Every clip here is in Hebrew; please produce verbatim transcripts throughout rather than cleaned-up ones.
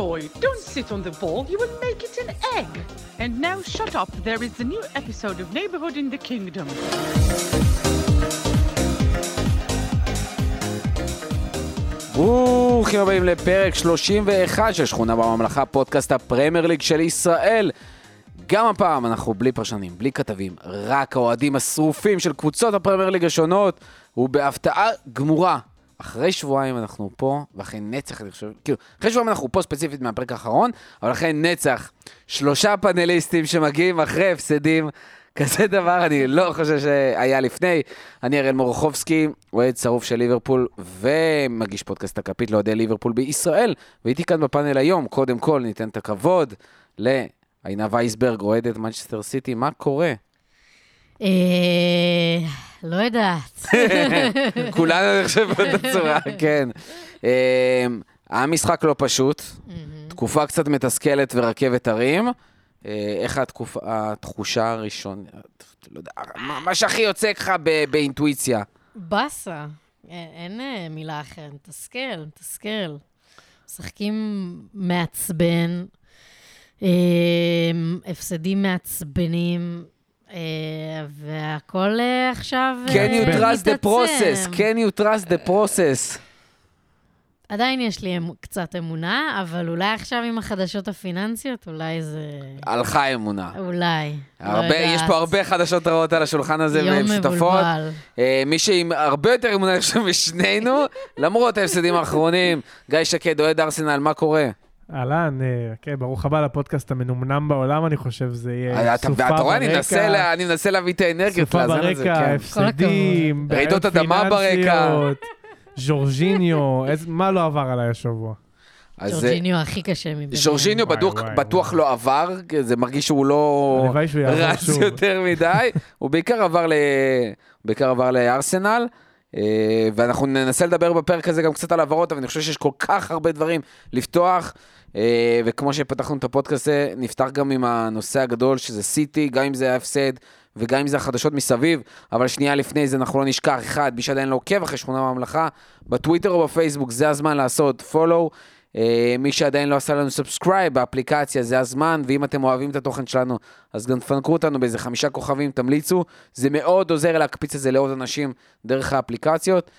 Roy, don't sit on the ball. You will make it an egg. And now shut up. There is a new episode of Neighborhood in the Kingdom. ברוכים הבאים לפרק שלושים ואחת של שכונה בממלכה, פודקאסט הפרמייר ליג של ישראל. גם הפעם אנחנו בלי פרשנים, בלי כתבים, רק האוהדים השרופים של קבוצות הפרמייר ליג השונות, ובהפתעה גמורה. אחרי שבועיים אנחנו פה, ואחרי נצח, אני חושב, כאילו, אחרי שבועיים אנחנו פה ספציפית מהפרק האחרון, אבל אחרי נצח, שלושה פאנליסטים שמגיעים אחרי הפסדים, כזה דבר אני לא חושב שהיה לפני. אני אראל מורחובסקי, אוהד שרוף של ליברפול, ומגיש פודקאסט הכפית לאוהדי ליברפול בישראל, והייתי כאן בפאנל היום. קודם כל ניתן את הכבוד לעינה וייסברג, אוהדת מנצ'סטר סיטי. מה קורה? לא יודעת. כולנו נחשב בצורה, כן. המשחק לא פשוט, תקופה קצת מתסכלת ורכבת הרים. איך התחושה הראשונה, לא יודע, מה שהכי יוצא לך באינטואיציה? בסה, אין מילה אחרת, תסכל, תסכל. משחקים מעצבן, הפסדים מעצבנים, והכל עכשיו... Can you trust the process? Can you trust the process? עדיין יש לי קצת אמונה, אבל אולי עכשיו עם החדשות הפיננסיות, אולי זה... הלכה אמונה. אולי. הרבה, לא יש פה הרבה חדשות רעות על השולחן הזה, והן שותפות. אה, מי שעם הרבה יותר אמונה עכשיו משנינו, למרות ההפסדים האחרונים, גיא שקד, אוהד ארסנל, מה קורה? אהלן, אוקיי, ברוך הבא לפודקאסט המנומנם בעולם, אני חושב זה יהיה סופה ברקע. אתה רואה, אני מנסה להביא את האנרגיות. סופה ברקע, הפסדים, רעידות אדמה ברקע. ג'ורג'יניו, מה לא עבר עליי השבוע? ג'ורג'יניו הכי קשה מביניים. ג'ורג'יניו בטוח לא עבר, זה מרגיש שהוא לא רץ יותר מדי, הוא בעיקר עבר לארסנל, ואנחנו ננסה לדבר בפרק הזה גם קצת על העברות, אבל אני חושב שיש כל כך הרבה דברים לפתוח, וכמו שפתחנו את הפודקאסט, נפתח גם עם הנושא הגדול, שזה סיטי, גם אם זה ההפסד, וגם אם זה החדשות מסביב, אבל שנייה לפני זה אנחנו לא נשכח, אחד, מי שעדיין לא עוקב אחרי שכונה בממלכה, בטוויטר או בפייסבוק, זה הזמן לעשות follow, מי שעדיין לא עשה לנו subscribe באפליקציה, זה הזמן, ואם אתם אוהבים את התוכן שלנו, אז גם תפנקו אותנו באיזה חמישה כוכבים, תמליצו, זה מאוד עוזר להקפיץ את זה לעוד אנשים דרך האפליקציות,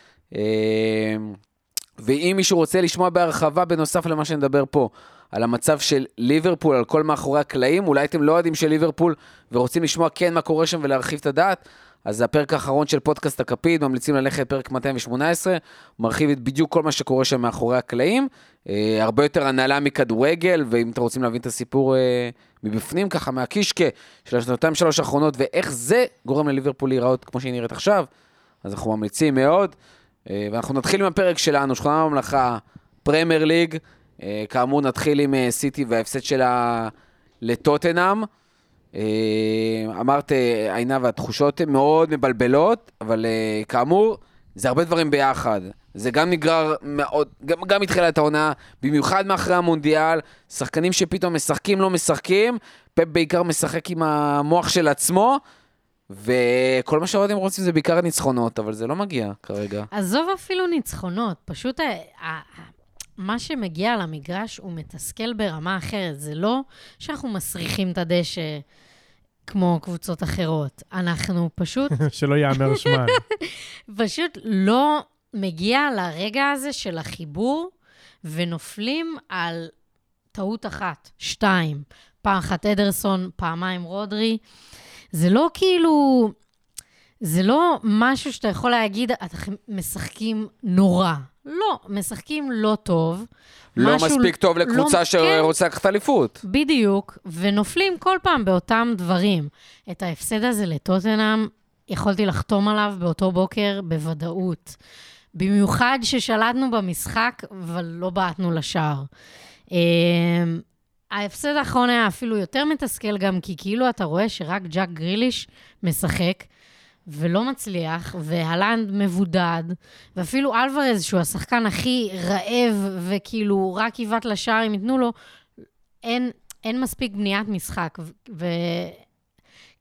ואם מישהו רוצה לשמוע בהרחבה, בנוסף למה שנדבר פה, על המצב של ליברפול, על כל מאחורי הקלעים, אולי אתם לא יודעים של ליברפול, ורוצים לשמוע כן מה קורה שם ולהרחיב את הדעת, אז הפרק האחרון של פודקאסט הכפית, ממליצים ללכת פרק מאתיים ושמונה עשרה, מרחיב את בדיוק כל מה שקורה שם מאחורי הקלעים, אה, הרבה יותר הנהלה מכדורגל, ואם אתם רוצים להבין את הסיפור אה, מבפנים ככה, מהקישקה, של השנתיים שלוש האחרונות, ואיך זה גורם לליברפול להיראות כמו שהיא נראית עכשיו, אז אנחנו ממליצים מאוד, אה, ואנחנו נתחיל עם הפרק שלנו, שכונה בממלכה, פרמייר ליג, כאמור נתחיל עם סיטי וההפסד שלה לטוטנהאם. אמרת עינה והתחושות מאוד מבלבלות, אבל כאמור זה הרבה דברים ביחד, זה גם נגרר מאוד, גם, גם התחילה את העונה, במיוחד מאחרי המונדיאל, שחקנים שפתאום משחקים לא משחקים, פפ בעיקר משחק עם המוח של עצמו, וכל מה שאוהדים רוצים זה בעיקר ניצחונות, אבל זה לא מגיע כרגע. עזוב אפילו ניצחונות, פשוט מה שמגיע למגרש הוא מתסכל ברמה אחרת, זה לא שאנחנו מסריחים את הדשא כמו קבוצות אחרות, אנחנו פשוט... שלא יאמר שמן. פשוט לא מגיע לרגע הזה של החיבור, ונופלים על טעות אחת, שתיים, פעם אחת אדרסון, פעמיים רודרי, זה לא כאילו... זה לא משהו שאתה יכול להגיד, אתם משחקים נורא. לא, משחקים לא טוב. לא מספיק טוב לקבוצה שרוצה לקחת אליפות. בדיוק, ונופלים כל פעם באותם דברים. את ההפסד הזה לטוטנהאם, יכולתי לחתום עליו באותו בוקר בוודאות. במיוחד ששלטנו במשחק, אבל לא באתנו לשער. ההפסד האחרון היה אפילו יותר מתסכל גם, כי כאילו אתה רואה שרק ג'ק גריליש משחק, ולא מצליח, והלנד מבודד, ואפילו אלוורז, שהוא השחקן הכי רעב, וכאילו רק יבט לשער, אם יתנו לו, אין, אין מספיק בניית משחק, ו...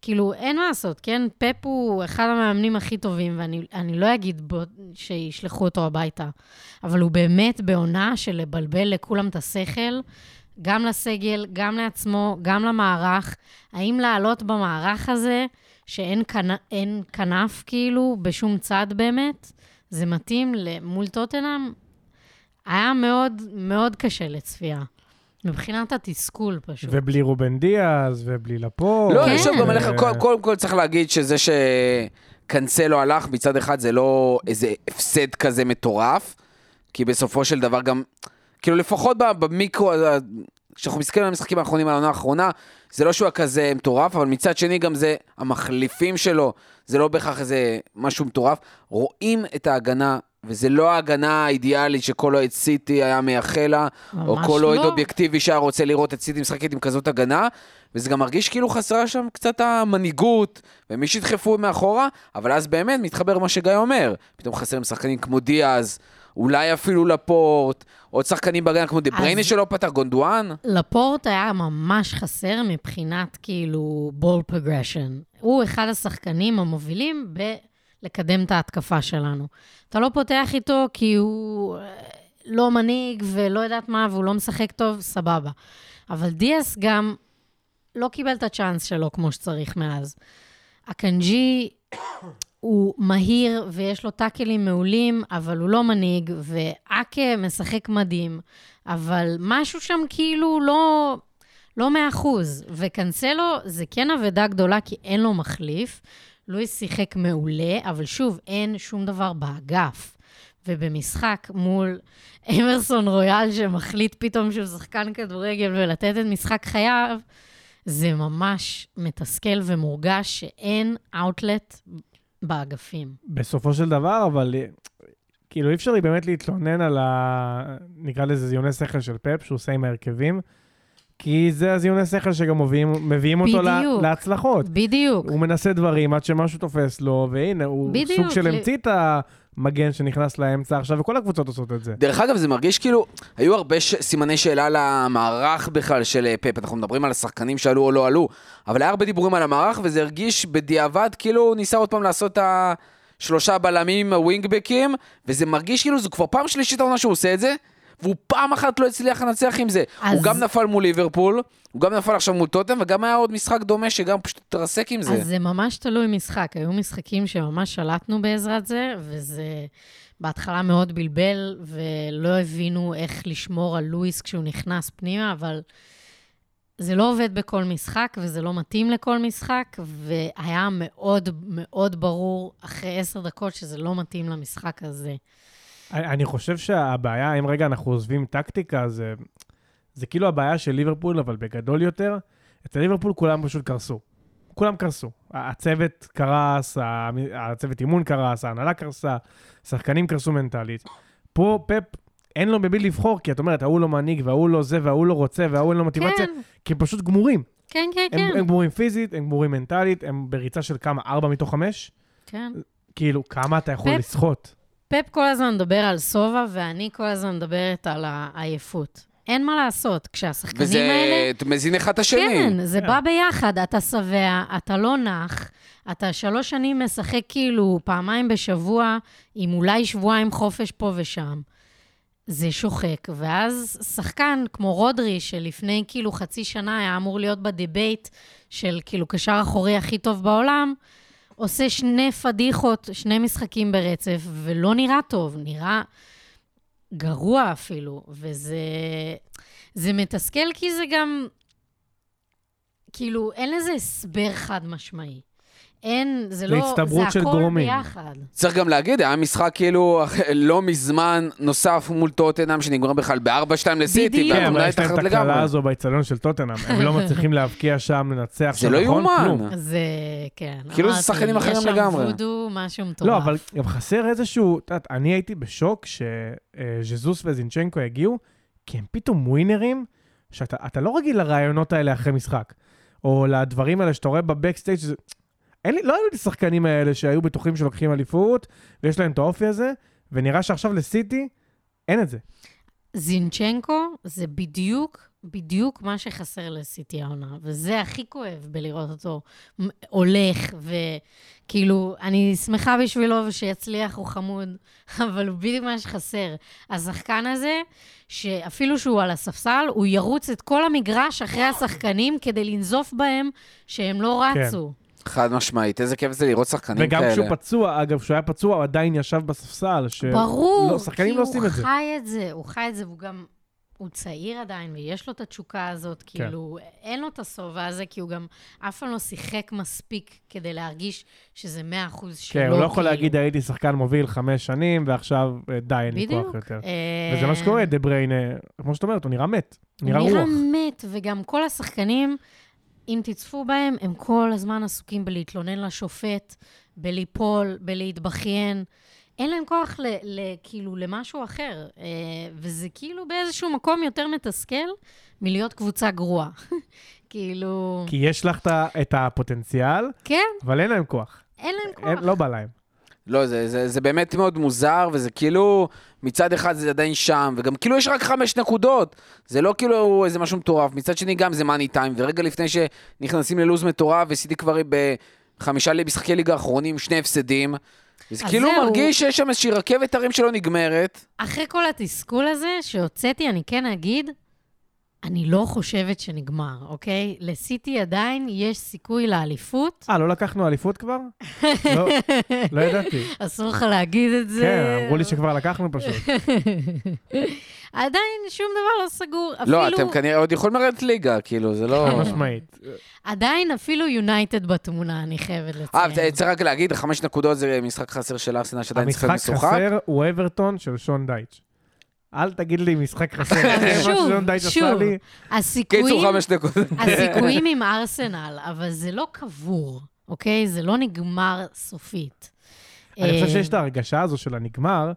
כאילו, אין מה לעשות, כן? פפ הוא אחד המאמנים הכי טובים, ואני לא אגיד בו שישלחו אותו הביתה, אבל הוא באמת בעונה של לבלבל לכולם את השכל, גם לסגל, גם לעצמו, גם למערך. האם לעלות במערך הזה, שאין כנף כאילו בשום צד באמת, זה מתאים מול טוטנהאם, היה מאוד מאוד קשה לצפייה. מבחינת התסכול פשוט. ובלי רובן דיאז, ובלי לפור. לא, אני שוב גם עליך, קודם כל צריך להגיד שזה שקנסלו הלך, מצד אחד זה לא איזה הפסד כזה מטורף, כי בסופו של דבר גם, כאילו לפחות במיקרו, כשאנחנו מסתכלים על המשחקים האחרונים, על העונה האחרונה, זה לא שהוא היה כזה מטורף, אבל מצד שני גם זה המחליפים שלו, זה לא בהכרח איזה משהו מטורף, רואים את ההגנה, וזה לא ההגנה האידיאלית שכל אוהד סיטי היה מייחלה, או כל אוהד אובייקטיבי שהיה רוצה לראות את סיטי משחקית עם כזאת הגנה, וזה גם מרגיש כאילו חסרה שם קצת המנהיגות, ומי שהתחפו מאחורה, אבל אז באמת מתחבר מה שגיא אומר, פתאום חסרים שחקנים כמו דיאז, אולי אפילו לפורט, עוד שחקנים בהגנה כמו דבריינה שלא פתח, גונדואן. לפורט היה ממש חסר מבחינת כאילו בול פרגרשן. הוא אחד השחקנים המובילים ב... לקדם את ההתקפה שלנו. אתה לא פותח איתו כי הוא לא מנהיג ולא יודעת מה, והוא לא משחק טוב, סבבה. אבל דיאס גם לא קיבל את הצ'אנס שלו כמו שצריך מאז. הקנג'י הוא מהיר ויש לו טאקלים מעולים, אבל הוא לא מנהיג, ואקה משחק מדהים, אבל משהו שם כאילו לא... לא מאה אחוז. וקנסלו זה כן עבודה גדולה כי אין לו מחליף, לואיס שיחק מעולה, אבל שוב, אין שום דבר באגף. ובמשחק מול אמרסון רויאל, שמחליט פתאום שהוא שחקן כדורגל, ולתת את משחק חייו, זה ממש מתסכל ומורגש שאין אוטלט באגפים. בסופו של דבר, אבל כאילו אי אפשר לי באמת להתלונן על ה... נקרא לזה זיוני שכל של פפ, שהוא עושה עם ההרכבים, כי זה הזיוני שכל שגם מביאים, מביאים אותו להצלחות. בדיוק. הוא מנסה דברים עד שמשהו תופס לו, והנה, הוא בדיוק. סוג של המציא את המגן שנכנס לאמצע עכשיו, וכל הקבוצות עושות את זה. דרך אגב, זה מרגיש כאילו, היו הרבה ש... סימני שאלה למערך בכלל של פפ, אנחנו מדברים על השחקנים שעלו או לא עלו, אבל היה הרבה דיבורים על המערך, וזה הרגיש בדיעבד, כאילו הוא ניסה עוד פעם לעשות את ה... שלושה בלמים, הווינגבקים, וזה מרגיש כאילו, זו כבר פעם שלישית העונה שהוא עושה את זה, והוא פעם אחת לא הצליח לנצח עם זה. אז... הוא גם נפל מול ליברפול, הוא גם נפל עכשיו מול טוטנהאם, וגם היה עוד משחק דומה שגם פשוט תרסק עם זה. אז זה ממש תלוי משחק. היו משחקים שממש שלטנו בעזרת זה, וזה בהתחלה מאוד בלבל, ולא הבינו איך לשמור על לואיס כשהוא נכנס פנימה, אבל זה לא עובד בכל משחק, וזה לא מתאים לכל משחק, והיה מאוד מאוד ברור אחרי עשר דקות שזה לא מתאים למשחק הזה. אני חושב שהבעיה, אם רגע אנחנו עוזבים טקטיקה, זה, זה כאילו הבעיה של ליברפול, אבל בגדול יותר. אצל ליברפול כולם פשוט קרסו. כולם קרסו. הצוות קרס, הצוות אימון קרס, ההנהלה קרסה, שחקנים קרסו מנטלית. פה פפ אין לו בבי לבחור, כי את אומרת, ההוא לא מנהיג, וההוא לא זה, וההוא לא רוצה, וההוא אין לו מוטיבציה, כן. כי הם פשוט גמורים. כן, כן, הם, כן. הם גמורים פיזית, הם גמורים מנטלית, הם בריצה של כמה? ארבע מתוך חמש? כן. כאילו, כמה אתה יכול פפ... לשחות? פפ כל הזמן מדבר על סובה, ואני כל הזמן מדברת על העייפות. אין מה לעשות, כשהשחקנים וזה... האלה... וזה מזין אחד את השני. כן, זה yeah. בא ביחד, אתה שבע, אתה לא נח, אתה שלוש שנים משחק כאילו פעמיים בשבוע, עם אולי שבועיים חופש פה ושם. זה שוחק, ואז שחקן כמו רודרי, שלפני כאילו חצי שנה היה אמור להיות בדיבייט, של כאילו קשר אחורי הכי טוב בעולם, עושה שני פדיחות, שני משחקים ברצף, ולא נראה טוב, נראה גרוע אפילו, וזה זה מתסכל, כי זה גם, כאילו, אין לזה הסבר חד משמעי. אין, זה לא, זה הכל ביחד. צריך גם להגיד, היה משחק כאילו לא מזמן נוסף מול טוטנהאם, שנגמר בכלל ב-ארבע שתיים לסיטי, כן, אבל יש להם את הקללה הזו בהצטדיון של טוטנהאם, הם לא מצליחים להבקיע שם, לנצח שם, נכון? זה לא יומן. זה, כן. כאילו זה שחקנים אחרים לגמרי. יש שם וודו, משהו מטורף. לא, אבל גם חסר איזשהו, אני הייתי בשוק שז'זוס וזינצ'נקו הגיעו, כי הם פתאום ווינרים, שאתה לא רגיל לרעיונות האלה אחרי משחק, או לדברים האלה שאתה רואה בבקסטייג' אין, לא היו לי שחקנים האלה שהיו בטוחים שלוקחים אליפות, ויש להם את האופי הזה, ונראה שעכשיו לסיטי אין את זה. זינצ'נקו זה בדיוק בדיוק מה שחסר לסיטי העונה, וזה הכי כואב בלראות אותו הולך, וכאילו, אני שמחה בשבילו שיצליח, הוא חמוד, אבל הוא בדיוק מה שחסר. השחקן הזה, שאפילו שהוא על הספסל, הוא ירוץ את כל המגרש אחרי השחקנים, כדי לנזוף בהם שהם לא רצו. כן. חד משמעית, איזה כיף זה לראות שחקנים וגם כאלה. וגם כשהוא פצוע, אגב, כשהוא היה פצוע, הוא עדיין ישב בספסל. ש... ברור, לא, כי לא הוא חי את זה, הוא חי את זה, והוא גם... הוא צעיר עדיין, ויש לו את התשוקה הזאת, כאילו, אין לו את הסובה הזה, כי הוא גם אף פעם לא שיחק מספיק, כדי להרגיש שזה מאה אחוז שלו. כן, הוא לא יכול להגיד, הייתי שחקן מוביל חמש שנים, ועכשיו די, אין לי כוח יותר. וזה מה שקורה, דה בריין, כמו שאת אומרת, הוא נראה מת, נראה רוח. הוא נראה מת, וגם כל השחקנים, אם תצפו בהם, הם כל הזמן עסוקים בלהתלונן לשופט, בליפול, בלהתבכיין, אין להם כוח ל, ל, כאילו, למשהו אחר, וזה כאילו באיזשהו מקום יותר מתסכל מלהיות קבוצה גרועה. כאילו... כי יש לך את הפוטנציאל, כן? אבל אין להם כוח. אין להם כוח. אין, לא בא להם. לא, זה, זה, זה באמת מאוד מוזר, וזה כאילו, מצד אחד זה עדיין שם, וגם כאילו יש רק חמש נקודות, זה לא כאילו איזה משהו מטורף, מצד שני גם זה מאני טיים, ורגע לפני שנכנסים ללוז מטורף, וסיטי כבר בחמישה משחקי ליגה האחרונים, שני הפסדים, אז כאילו הוא מרגיש שיש שם איזושהי רכבת הרים שלא נגמרת. אחרי כל התסכול הזה שהוצאתי, אני כן אגיד, אני לא חושבת שנגמר, אוקיי? לסיטי עדיין יש סיכוי לאליפות. אה, לא לקחנו אליפות כבר? לא, לא ידעתי. אסור לך להגיד את זה. כן, אמרו לי שכבר לקחנו פשוט. עדיין שום דבר לא סגור. לא, אתם כנראה עוד יכולים לרדת ליגה, כאילו, זה לא... משמעית. עדיין אפילו יונייטד בתמונה, אני חייבת לציין. אה, צריך רק להגיד, חמש נקודות זה משחק חסר של ארסנל שעדיין צריך משוחק. המשחק חסר הוא אברטון של שון דייץ'. אל תגיד לי משחק חסר. שוב, שוב. הסיכויים עם ארסנל, אבל זה לא קבור, אוקיי? זה לא נגמר סופית. אני חושב שיש את ההרגשה הזו של הנגמר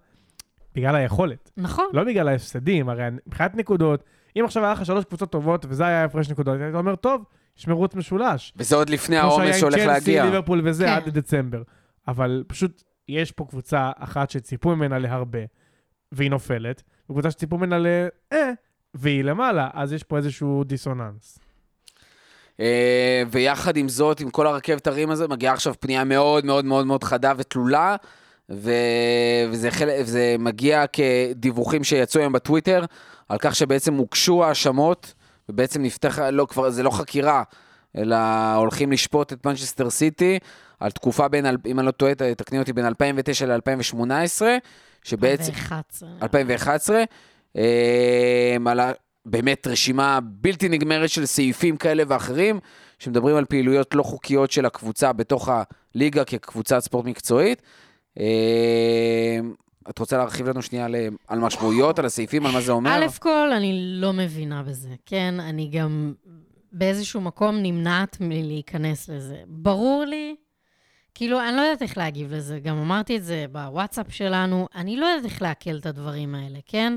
בגלל היכולת. נכון. לא בגלל ההפסדים, הרי מבחינת נקודות, אם עכשיו היה לך שלוש קבוצות טובות, וזה היה הפרש נקודות, אתה אומר, טוב, יש מרוץ משולש. וזה עוד לפני העומס שהולך להגיע. כמו שהיה עם צ'לסי, ליברפול וזה עד דצמבר. אבל פשוט יש פה קבוצה אחת שציפו ממנה להרבה, והיא נופלת, וקבוצה שציפו ממנה ל... אה, והיא למעלה, אז יש פה איזשהו דיסוננס. ויחד עם זאת, עם כל הרכבת הרים הזה, מגיעה עכשיו פנייה מאוד מאוד מאוד מאוד חדה ותלולה, וזה מגיע כדיווחים שיצאו היום בטוויטר, על כך שבעצם הוגשו האשמות, ובעצם נפתח, לא, כבר, זה לא חקירה, אלא הולכים לשפוט את מנצ'סטר סיטי, על תקופה בין, אם אני לא טועה, תקני אותי, בין אלפיים ותשע ל-אלפיים ושמונה עשרה, שבעצם... אלפיים ואחת עשרה. אלפיים ואחת עשרה, באמת רשימה בלתי נגמרת של סעיפים כאלה ואחרים, שמדברים על פעילויות לא חוקיות של הקבוצה בתוך הליגה כקבוצת ספורט מקצועית. את רוצה להרחיב לנו שנייה על משמעויות, על הסעיפים, על מה זה אומר? א' כל, אני לא מבינה בזה, כן? אני גם באיזשהו מקום נמנעת מלהיכנס לזה. ברור לי, כאילו, אני לא יודעת איך להגיב לזה, גם אמרתי את זה בוואטסאפ שלנו, אני לא יודעת איך להקל את הדברים האלה, כן?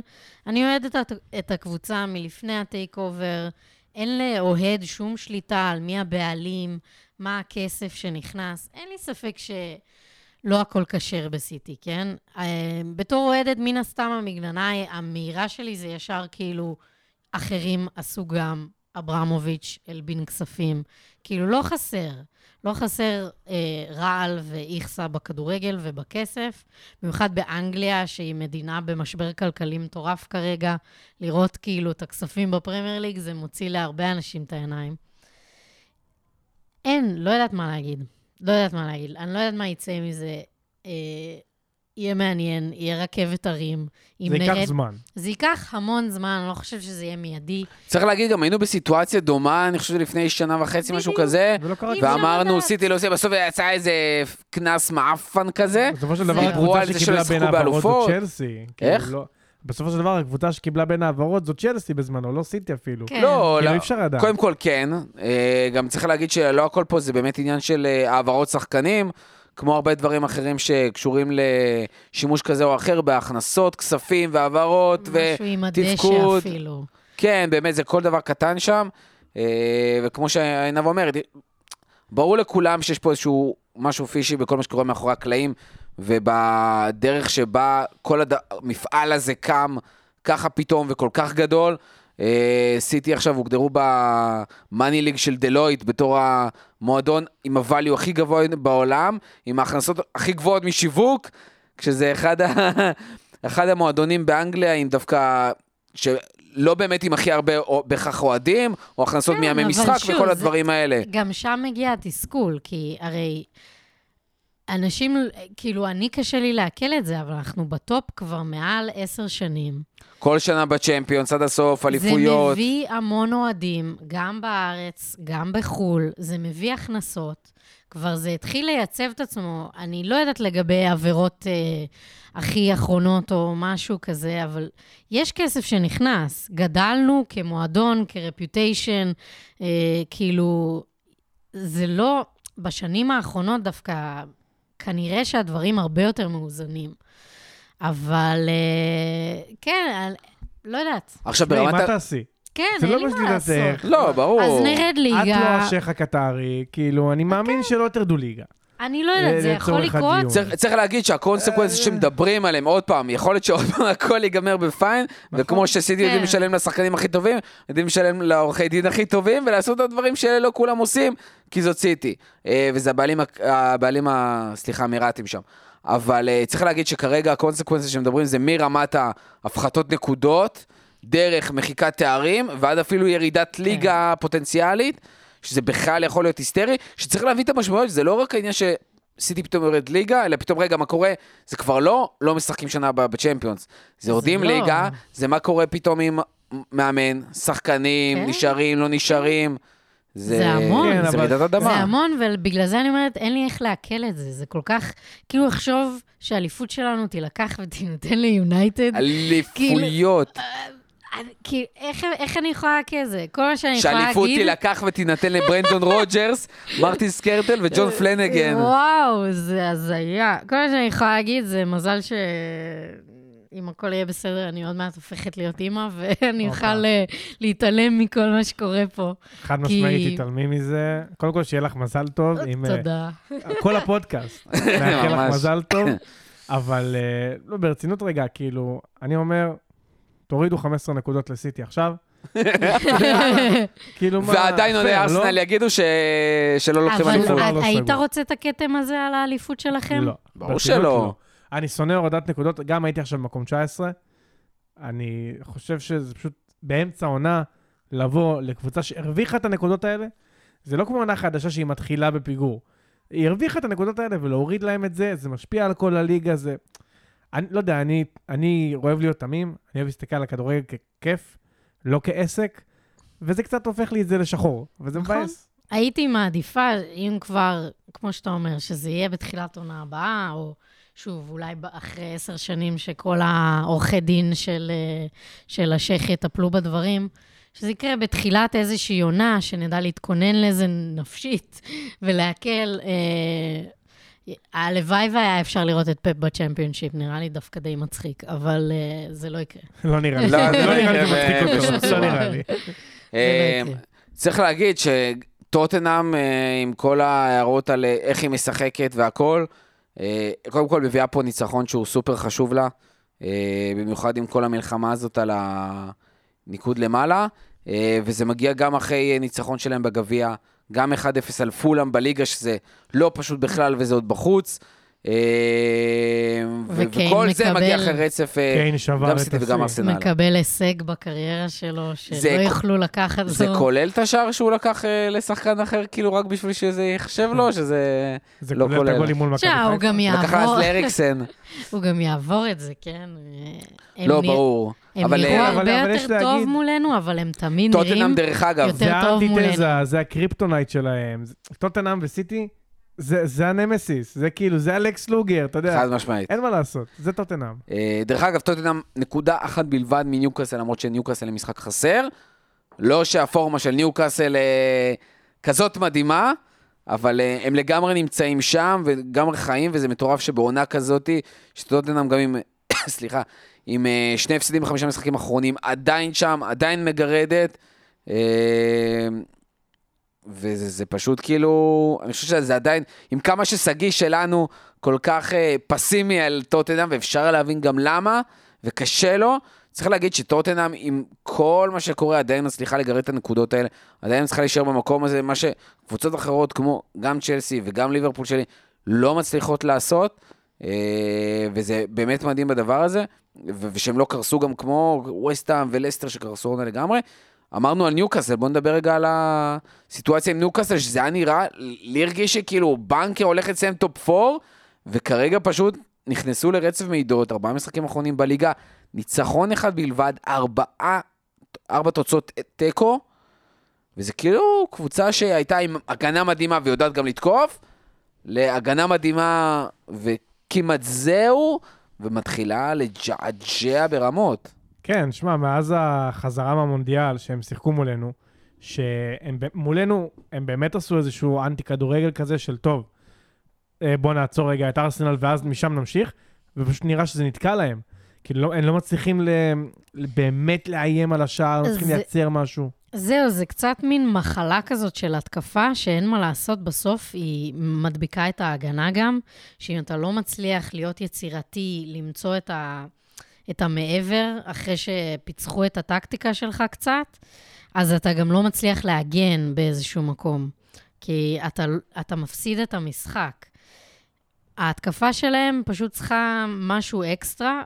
אני אוהדת את הקבוצה מלפני הטייק אובר, אין לאוהד שום שליטה על מי הבעלים, מה הכסף שנכנס, אין לי ספק שלא הכל קשר בסיטי, כן? בתור אוהדת מן הסתם המגננה, המהירה שלי זה ישר כאילו, אחרים עשו גם אברמוביץ' אלבין כספים, כאילו לא חסר, לא חסר אה, רעל ואיכסה בכדורגל ובכסף, במיוחד באנגליה, שהיא מדינה במשבר כלכלי מטורף כרגע, לראות כאילו את הכספים בפרמייר ליג, זה מוציא להרבה אנשים את העיניים. אין, לא יודעת מה להגיד, לא יודעת מה להגיד, אני לא יודעת מה יצא מזה, אה, יהיה מעניין, יהיה רכבת הרים. זה ייקח נרד... זמן. זה ייקח המון זמן, אני לא חושב שזה יהיה מיידי. צריך להגיד, גם היינו בסיטואציה דומה, אני חושב לפני שנה וחצי, ב- משהו ב- כזה, ואמרנו, סיטי לא עושה, בסוף יצא איזה קנס מעפן כזה. בסופו של דבר, הקבוצה שקיבלה בין העברות זאת צ'לסי. איך? לא... בסופו של דבר, הקבוצה שקיבלה בין העברות זאת צ'לסי בזמנו, לא סיטי אפילו. כן. לא, לא, לא... קודם כל כן. גם צריך להגיד שלא הכל פה, זה באמת עניין של העברות שחקנים, כמו הרבה דברים אחרים שקשורים לשימוש כזה או אחר, בהכנסות, כספים והעברות ותפקוד. משהו עם הדשא אפילו. כן, באמת, זה כל דבר קטן שם, וכמו שהעיניו אומרת, ברור לכולם שיש פה איזשהו משהו פישי בכל מה שקורה מאחורי הקלעים, ובדרך שבה כל המפעל הזה קם ככה פתאום וכל כך גדול, סיטי עכשיו הוגדרו במאני ליג של דלויט בתור המועדון עם הווליו הכי גבוה בעולם, עם ההכנסות הכי גבוהות משיווק, כשזה אחד, ה... אחד המועדונים באנגליה עם דווקא שלא באמת עם הכי הרבה או... בכך אוהדים, או הכנסות כן, מימי משחק שוב, וכל זה... הדברים האלה. גם שם מגיע התסכול, כי הרי אנשים, כאילו אני קשה לי להקל את זה, אבל אנחנו בטופ כבר מעל עשר שנים. כל שנה בצ'מפיונס, עד הסוף, אליפויות. זה מביא המון אוהדים, גם בארץ, גם בחול, זה מביא הכנסות. כבר זה התחיל לייצב את עצמו, אני לא יודעת לגבי עבירות אה, הכי אחרונות או משהו כזה, אבל יש כסף שנכנס. גדלנו כמועדון, כרפיוטיישן, אה, כאילו, זה לא, בשנים האחרונות דווקא, כנראה שהדברים הרבה יותר מאוזנים. אבל, כן, לא יודעת. עכשיו, ברמת... מה תעשי? כן, אין לי מה לעשות. לא, ברור. אז נרד ליגה. את לא השייך הקטרי, כאילו, אני מאמין שלא תרדו ליגה. אני לא יודעת, זה יכול לקרות. צריך להגיד שהקונספוונס שמדברים עליהם, עוד פעם, יכול להיות שעוד פעם הכל ייגמר בפיין, וכמו שסיטי יודעים לשלם לשחקנים הכי טובים, יודעים לשלם לעורכי דין הכי טובים, ולעשות את הדברים שלא כולם עושים, כי זאת סיטי. וזה הבעלים, סליחה, אמירתים שם. אבל צריך להגיד שכרגע הקונספוונס שמדברים זה מרמת ההפחתות נקודות, דרך מחיקת תארים, ועד אפילו ירידת ליגה פוטנציאלית, שזה בכלל יכול להיות היסטרי, שצריך להביא את המשמעויות, שזה לא רק העניין שסיטי פתאום יורד ליגה, אלא פתאום רגע מה קורה, זה כבר לא, לא משחקים שנה בצ'מפיונס, זה יורדים ליגה, זה מה קורה פתאום עם מאמן, שחקנים, נשארים, לא נשארים, זה המון, זה המון, ובגלל זה אני אומרת, אין לי איך להקל את זה, זה כל כך, כאילו לחשוב שהאליפות שלנו תילקח ותינתן ליונייטד, אליפויות, כי איך, איך אני יכולה כזה? כל מה שאני יכולה להגיד... שאליפותי לקח ותינתן לברנדון רוג'רס, מרטין סקרטל וג'ון פלנגן. וואו, זה הזיה. כל מה שאני יכולה להגיד זה מזל ש... אם הכל יהיה בסדר, אני עוד מעט הופכת להיות אימא, ואני אוכל להתעלם מכל מה שקורה פה. חד משמעית, תתעלמי מזה. קודם כל שיהיה לך מזל טוב. תודה. כל הפודקאסט. נאחל לך מזל טוב. אבל לא, ברצינות רגע, כאילו, אני אומר... תורידו חמש עשרה נקודות לסיטי עכשיו. ועדיין עודי ארסנל יגידו שלא לוקחים אליפות. אבל היית רוצה את הכתם הזה על האליפות שלכם? לא. ברור שלא. אני שונא הורדת נקודות, גם הייתי עכשיו במקום תשע עשרה. אני חושב שזה פשוט באמצע עונה לבוא לקבוצה שהרוויחה את הנקודות האלה. זה לא כמו עונה חדשה שהיא מתחילה בפיגור. היא הרוויחה את הנקודות האלה ולהוריד להם את זה, זה משפיע על כל הליגה, זה... אני לא יודע, אני, אני אוהב להיות תמים, אני אוהב להסתכל על הכדורגל ככיף, לא כעסק, וזה קצת הופך לי את זה לשחור, וזה נכון. מבאס. הייתי מעדיפה, אם כבר, כמו שאתה אומר, שזה יהיה בתחילת עונה הבאה, או שוב, אולי אחרי עשר שנים שכל העורכי דין של, של השייך יטפלו בדברים, שזה יקרה בתחילת איזושהי עונה, שנדע להתכונן לזה נפשית, ולהקל... אה, הלוואי והיה אפשר לראות את פאפ בצ'מפיונשיפ, נראה לי דווקא די מצחיק, אבל זה לא יקרה. לא נראה לי. לא נראה לי מצחיק אותו, לא נראה לי. צריך להגיד שטוטנהאם, עם כל ההערות על איך היא משחקת והכל, קודם כל מביאה פה ניצחון שהוא סופר חשוב לה, במיוחד עם כל המלחמה הזאת על הניקוד למעלה, וזה מגיע גם אחרי ניצחון שלהם בגביע, גם אחד אפס על פולאם בליגה, שזה לא פשוט בכלל, וזה עוד בחוץ. וכל זה מגיע אחרי רצף, גם סיטי וגם ארסנל. מקבל הישג בקריירה שלו, שלא יכלו לקחת זו. זה כולל את השער שהוא לקח לשחקן אחר, כאילו רק בשביל שזה יחשב לו, שזה לא כולל. הוא גם יעבור. לקחה אז לאריקסן. הוא גם יעבור את זה, כן. לא, ברור. הם נראו הרבה יותר טוב מולנו, אבל הם תמיד נראים יותר טוב מולנו. זה הקריפטונייט שלהם. טוטנהאם וסיטי, זה הנמסיס, זה כאילו, זה אלכס לוגר, אתה יודע. חד משמעית. אין מה לעשות, זה טוטנהאם. דרך אגב, טוטנהאם נקודה אחת בלבד מניוקאסל, למרות שניוקאסל למשחק חסר. לא שהפורמה של ניוקאסל כזאת מדהימה, אבל הם לגמרי נמצאים שם, וגם חיים, וזה מטורף שבעונה כזאת, שטוטנהאם גם עם, סליחה, עם שני הפסדים בחמישה משחקים אחרונים, עדיין שם, עדיין מגרדת, וזה זה פשוט כאילו, אני חושב שזה עדיין, עם כמה שסגי שלנו כל כך אה, פסימי על טוטנהאם, ואפשר להבין גם למה, וקשה לו, צריך להגיד שטוטנהאם, עם כל מה שקורה, עדיין מצליחה לגרד את הנקודות האלה, עדיין צריכה להישאר במקום הזה, מה שקבוצות אחרות, כמו גם צ'לסי וגם ליברפול שלי, לא מצליחות לעשות, וזה באמת מדהים בדבר הזה, ושהם לא קרסו גם כמו ווסטהאם ולסטר שקרסו עונה לגמרי. אמרנו על ניוקאסל, בוא נדבר רגע על הסיטואציה עם ניוקאסל, שזה היה נראה, להרגיש שכאילו בנקר הולך לסיים טופ ארבע, וכרגע פשוט נכנסו לרצף מעידות, ארבעה משחקים אחרונים בליגה, ניצחון אחד בלבד, ארבעה, ארבע תוצאות תיקו, וזה כאילו קבוצה שהייתה עם הגנה מדהימה ויודעת גם לתקוף, להגנה מדהימה וכמעט זהו, ומתחילה לג'עג'ע ברמות. כן, שמע, מאז החזרה מהמונדיאל שהם שיחקו מולנו, שהם מולנו, הם באמת עשו איזשהו אנטי כדורגל כזה של טוב, בוא נעצור רגע את ארסנל ואז משם נמשיך, ופשוט נראה שזה נתקע להם. כי לא, הם לא מצליחים באמת לאיים על השער, לא מצליחים לייצר משהו. זהו, זה קצת מין מחלה כזאת של התקפה, שאין מה לעשות בסוף, היא מדביקה את ההגנה גם, שאם אתה לא מצליח להיות יצירתי, למצוא את ה... את המעבר, אחרי שפיצחו את הטקטיקה שלך קצת, אז אתה גם לא מצליח להגן באיזשהו מקום, כי אתה, אתה מפסיד את המשחק. ההתקפה שלהם פשוט צריכה משהו אקסטרה,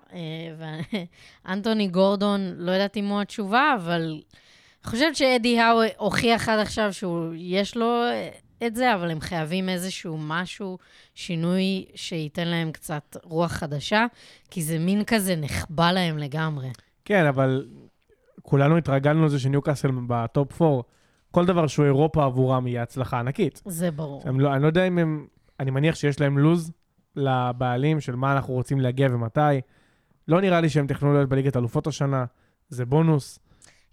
ואנטוני גורדון, לא ידעתי מה התשובה, אבל אני חושבת שאדי האו הוכיח עד עכשיו שיש לו את זה, אבל הם חייבים איזשהו משהו, שינוי שייתן להם קצת רוח חדשה, כי זה מין כזה נחבא להם לגמרי. כן, אבל כולנו התרגלנו לזה שניוקאסל בטופ ארבע, כל דבר שהוא אירופה עבורם יהיה הצלחה ענקית. זה ברור. הם לא, אני לא יודע אם הם, אני מניח שיש להם לוז לבעלים של מה אנחנו רוצים להגיע ומתי. לא נראה לי שהם טכנולוגיות בליגת אלופות השנה, זה בונוס.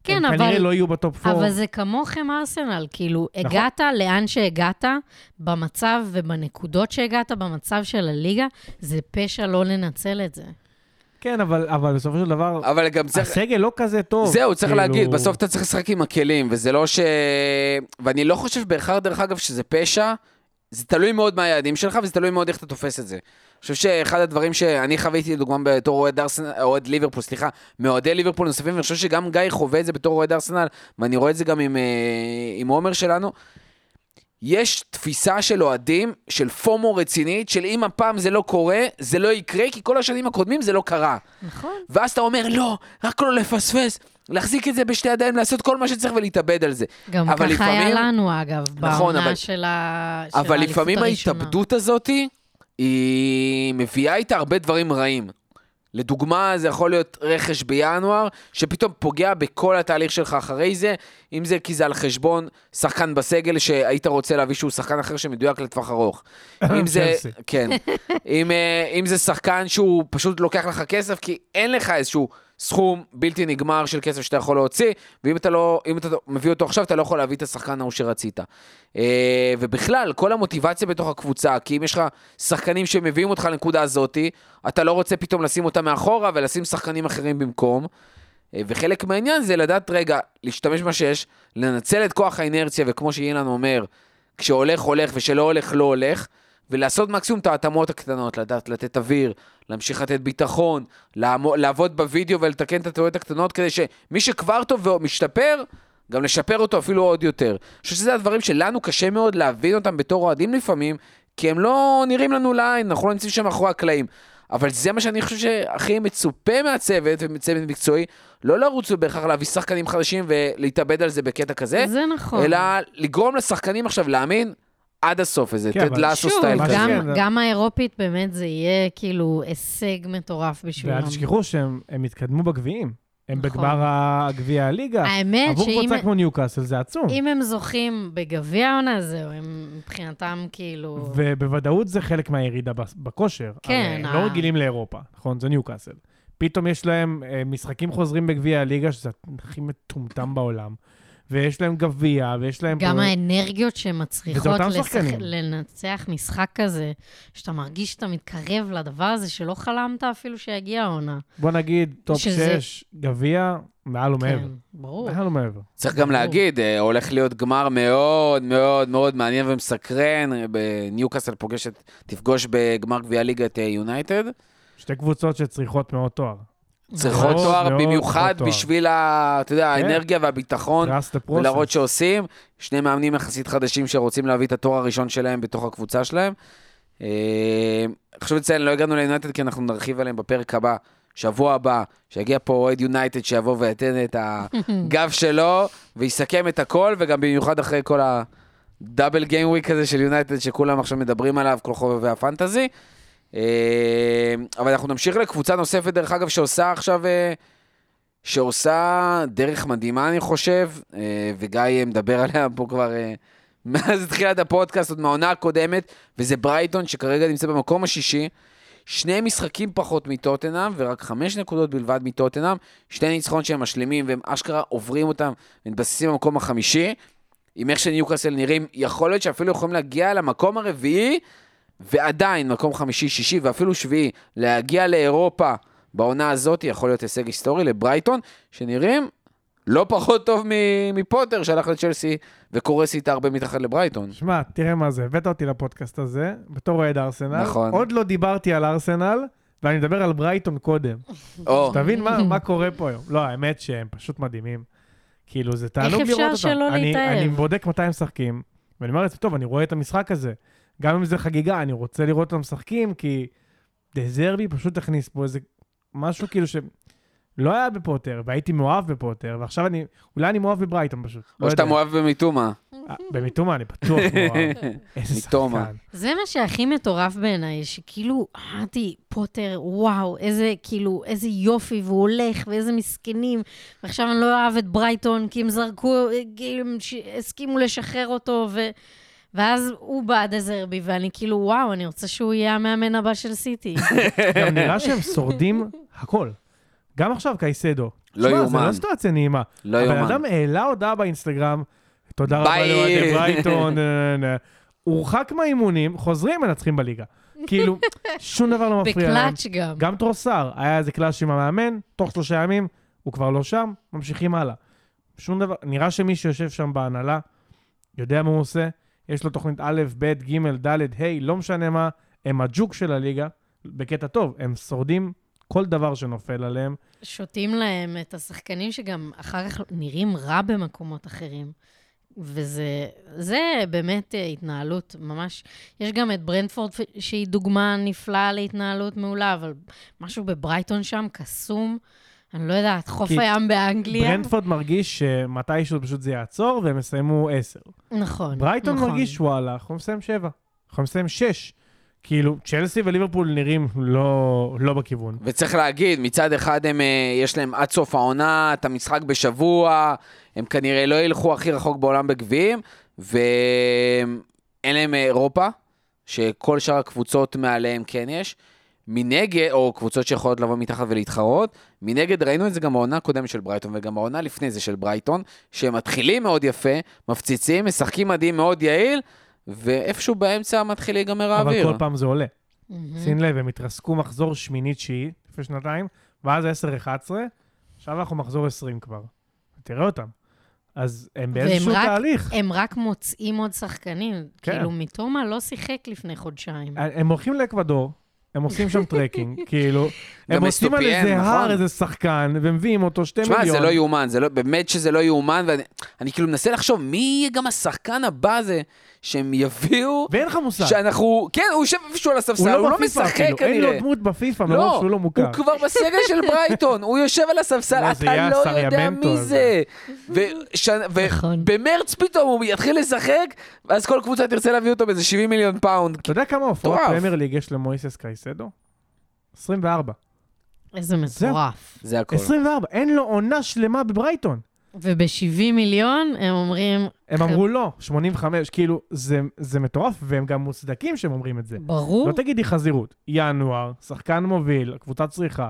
כן, אבל כנראה לא יהיו בטופ ארבע. אבל זה כמוכם ארסנל, כאילו, נכון. הגעת לאן שהגעת, במצב ובנקודות שהגעת, במצב של הליגה, זה פשע לא לנצל את זה. כן, אבל, אבל בסופו של דבר, אבל גם צריך, הסגל לא כזה טוב. זהו, צריך כאילו להגיד, בסוף אתה צריך לשחק עם הכלים, וזה לא ש, ואני לא חושב בהכרח, דרך אגב, שזה פשע, זה תלוי מאוד מהיעדים שלך, וזה תלוי מאוד איך אתה תופס את זה. אני חושב שאחד הדברים שאני חוויתי, דוגמא בתור אוהד ארסנל, אוהד ליברפול, סליחה, מאוהדי ליברפול נוספים, ואני חושב שגם גיא חווה את זה בתור אוהד ארסנל, ואני רואה את זה גם עם, עם עומר שלנו. יש תפיסה של אוהדים, של פומו רצינית, של אם הפעם זה לא קורה, זה לא יקרה, כי כל השנים הקודמים זה לא קרה. נכון. ואז אתה אומר, לא, רק לא לפספס, להחזיק את זה בשתי ידיים, לעשות כל מה שצריך ולהתאבד על זה. גם ככה לפעמים היה לנו, אגב, נכון, בעונה אבל של ה, של אבל לפעמים הראשונה. ההתאבדות הזאת היא מביאה איתה הרבה דברים רעים. לדוגמה, זה יכול להיות רכש בינואר, שפתאום פוגע בכל התהליך שלך אחרי זה, אם זה כי זה על חשבון שחקן בסגל, שהיית רוצה להביא שהוא שחקן אחר שמדויק לטווח ארוך. אם זה, כן. אם, אם זה שחקן שהוא פשוט לוקח לך כסף, כי אין לך איזשהו סכום בלתי נגמר של כסף שאתה יכול להוציא, ואם אתה לא, אם אתה מביא אותו עכשיו, אתה לא יכול להביא את השחקן ההוא שרצית. ובכלל, כל המוטיבציה בתוך הקבוצה, כי אם יש לך שחקנים שמביאים אותך לנקודה הזאת, אתה לא רוצה פתאום לשים אותה מאחורה, ולשים שחקנים אחרים במקום, וחלק מהעניין זה לדעת רגע, להשתמש מה שיש, לנצל את כוח האינרציה, וכמו שאילן אומר, כשהולך הולך, ושלא הולך לא הולך, ולעשות מקסימום את ההתאמות הקטנות, לדעת לתת אוויר, להמשיך לתת ביטחון, לעבוד בווידאו ולתקן את הטעויות הקטנות, כדי שמי שכבר טוב ומשתפר, גם לשפר אותו אפילו עוד יותר. אני חושב שזה הדברים שלנו קשה מאוד להבין אותם בתור אוהדים לפעמים, כי הם לא נראים לנו לעין, אנחנו לא נמצאים שם אחרי הקלעים. אבל זה מה שאני חושב שהכי מצופה מהצוות, ומצוות מקצועי, לא לרוץ בהכרח להביא שחקנים חדשים ולהתאבד על זה בקטע כזה, זה נכון. אלא לגרום לשחקנים עכשיו להאמין, עד הסוף הזה, תדלאסו סטייל כזה. גם האירופית באמת זה יהיה כאילו הישג מטורף בשבילם. ואל תשכחו שהם התקדמו בגביעים. הם בגבר הגביע הליגה. עבור קבוצה כמו ניוקאסל זה עצום. אם הם זוכים בגביע העונה זהו, הם מבחינתם כאילו, ובוודאות זה חלק מהירידה בכושר. כן. הם לא רגילים לאירופה, נכון? זה ניוקאסל. פתאום יש להם משחקים חוזרים בגביע הליגה, שזה הכי מטומטם בעולם. ויש להם גביע, ויש להם גם האנרגיות שמצריכות לנצח משחק כזה, שאתה מרגיש שאתה מתקרב לדבר הזה, שלא חלמת אפילו שיגיע העונה. בוא נגיד, טופ שש, גביע, מעל ומעבר. ברור. מעל ומעבר. צריך גם להגיד, הולך להיות גמר מאוד מאוד מאוד מעניין ומסקרן, בניוקאסל פוגשת, תפגוש בגמר גביע ליגה את יונייטד. שתי קבוצות שצריכות מאוד תואר. צריכות תואר במיוחד בשביל האנרגיה והביטחון ולראות שעושים. שני מאמנים יחסית חדשים שרוצים להביא את התואר הראשון שלהם בתוך הקבוצה שלהם. חשוב לציין, לא הגענו ליונייטד כי אנחנו נרחיב עליהם בפרק הבא, שבוע הבא, שיגיע פה אוהד יונייטד שיבוא ויתן את הגב שלו ויסכם את הכל, וגם במיוחד אחרי כל הדאבל גיים וויק הזה של יונייטד שכולם עכשיו מדברים עליו, כל חובבי הפנטזי. אבל אנחנו נמשיך לקבוצה נוספת דרך אגב שעושה עכשיו שעושה דרך מדהימה אני חושב, וגיא מדבר עליה פה כבר מאז תחילת הפודקאסט עוד מהעונה הקודמת, וזה ברייטון שכרגע נמצא במקום השישי, שני משחקים פחות מטוטנהאם ורק חמש נקודות בלבד מטוטנהאם, שני ניצחון שהם משלימים והם אשכרה עוברים אותם ומתבססים במקום החמישי. עם איך שניוקאסל נראים יכול להיות שאפילו יכולים להגיע למקום הרביעי ועדיין מקום חמישי, שישי ואפילו שביעי, להגיע לאירופה בעונה הזאת יכול להיות הישג היסטורי לברייטון, שנראים לא פחות טוב מפוטר שהלך לצ'לסי וקורס איתה הרבה מתחת לברייטון. שמע, תראה מה זה, הבאת אותי לפודקאסט הזה בתור אוהד ארסנל, נכון. עוד לא דיברתי על ארסנל ואני מדבר על ברייטון קודם. שתבין מה, מה קורה פה היום. לא, האמת שהם פשוט מדהימים, כאילו זה תענוג לראות אותם. איך אפשר שלא להתאהב? אני בודק מתי הם משחקים ואני אומר לזה, טוב, אני רואה את המשחק הזה גם אם זה חגיגה, אני רוצה לראות אותם משחקים, כי דזרבי פשוט הכניס פה איזה משהו כאילו שלא היה בפוטר, והייתי מאוהב בפוטר, ועכשיו אני, אולי אני מאוהב בברייטון פשוט. או שאתה מאוהב במיתומה. במיתומה אני בטוח מאוהב. איזה שחקן. זה מה שהכי מטורף בעיניי, שכאילו, אמרתי, פוטר, וואו, איזה כאילו, איזה יופי, והוא הולך, ואיזה מסכנים, ועכשיו אני לא אוהב את ברייטון, כי הם זרקו, הסכימו לשחרר אותו, ו... ואז הוא בעד דזרבי, ואני כאילו, וואו, אני רוצה שהוא יהיה המאמן הבא של סיטי. גם נראה שהם שורדים הכל. גם עכשיו קייסדו. לא יומן. זה לא סיטואציה נעימה. לא יומן. אבל אדם העלה הודעה באינסטגרם, תודה רבה לאוהדי ברייטון, הורחק מהאימונים, חוזרים מנצחים בליגה. כאילו, שום דבר לא מפריע להם. בקלאץ' גם. גם טרוסר, היה איזה קלאץ' עם המאמן, תוך שלושה ימים, הוא כבר לא שם, ממשיכים הלאה. שום דבר, נראה שמי שיושב שם בהנהלה, יודע מה הוא עושה. יש לו תוכנית א', ב', ג', ד', ה', לא משנה מה, הם הג'וק של הליגה, בקטע טוב, הם שורדים כל דבר שנופל עליהם. שותים להם את השחקנים שגם אחר כך נראים רע במקומות אחרים, וזה זה באמת התנהלות ממש, יש גם את ברנדפורד שהיא דוגמה נפלאה להתנהלות מעולה, אבל משהו בברייטון שם, קסום, אני לא יודעת, חוף הים באנגליה. ברנדפורד מרגיש שמתישהו פשוט זה יעצור, והם מסיימו עשר. נכון. ברייטון מרגיש, וואלה, אנחנו מסיים שבע. אנחנו מסיים שש. כאילו, צ'לסי וליברפול נראים לא בכיוון. וצריך להגיד, מצד אחד יש להם עד סוף העונה, את המשחק בשבוע, הם כנראה לא ילכו הכי רחוק בעולם בגביעים, ואין להם אירופה, שכל שאר הקבוצות מעליהם כן יש. מנגד, או קבוצות שיכולות לבוא מתחת ולהתחרות, מנגד ראינו את זה גם בעונה הקודמת של ברייטון, וגם בעונה לפני זה של ברייטון, שהם מתחילים מאוד יפה, מפציצים, משחקים מדהים מאוד יעיל, ואיפשהו באמצע מתחיל להיגמר האוויר. אבל כל פעם זה עולה. שים לב, הם התרסקו מחזור שמינית שיעי, לפני שנתיים, ואז עשר אחת עשרה, עכשיו אנחנו מחזור עשרים כבר. תראה אותם. אז הם באיזשהו תהליך. הם רק מוצאים עוד שחקנים, כאילו מתומה לא שיחק לפני חודשיים. הם הולכים לאקוודור, הם עושים שם טרקינג, כאילו, הם עושים על איזה הר, איזה שחקן, ומביאים אותו שתי מיליון. תשמע, זה לא יאומן, באמת שזה לא יאומן, ואני כאילו מנסה לחשוב, מי יהיה גם השחקן הבא הזה, שהם יביאו... ואין לך מושג. שאנחנו, כן, הוא יושב איפשהו על הספסל, הוא לא משחק כנראה. אין לו דמות בפיפה, מרוב שהוא לא מוכר. הוא כבר בסגל של ברייטון, הוא יושב על הספסל, אתה לא יודע מי זה. ובמרץ פתאום הוא יתחיל לשחק, ואז כל קבוצה תרצה להביא אותו באיזה שבעים מיליון פאונד. אתה יודע כמה הופעות פרמייר ליג יש למויסס קייסדו? עשרים וארבע. איזה מטורף. זה הכל. עשרים וארבע, אין לו עונה שלמה בברייטון. וב-שבעים מיליון הם אומרים... הם אמרו לא, שמונים וחמש, כאילו זה, זה מטורף, והם גם מוצדקים שהם אומרים את זה. ברור. לא תגידי חזירות, ינואר, שחקן מוביל, קבוצת צריכה,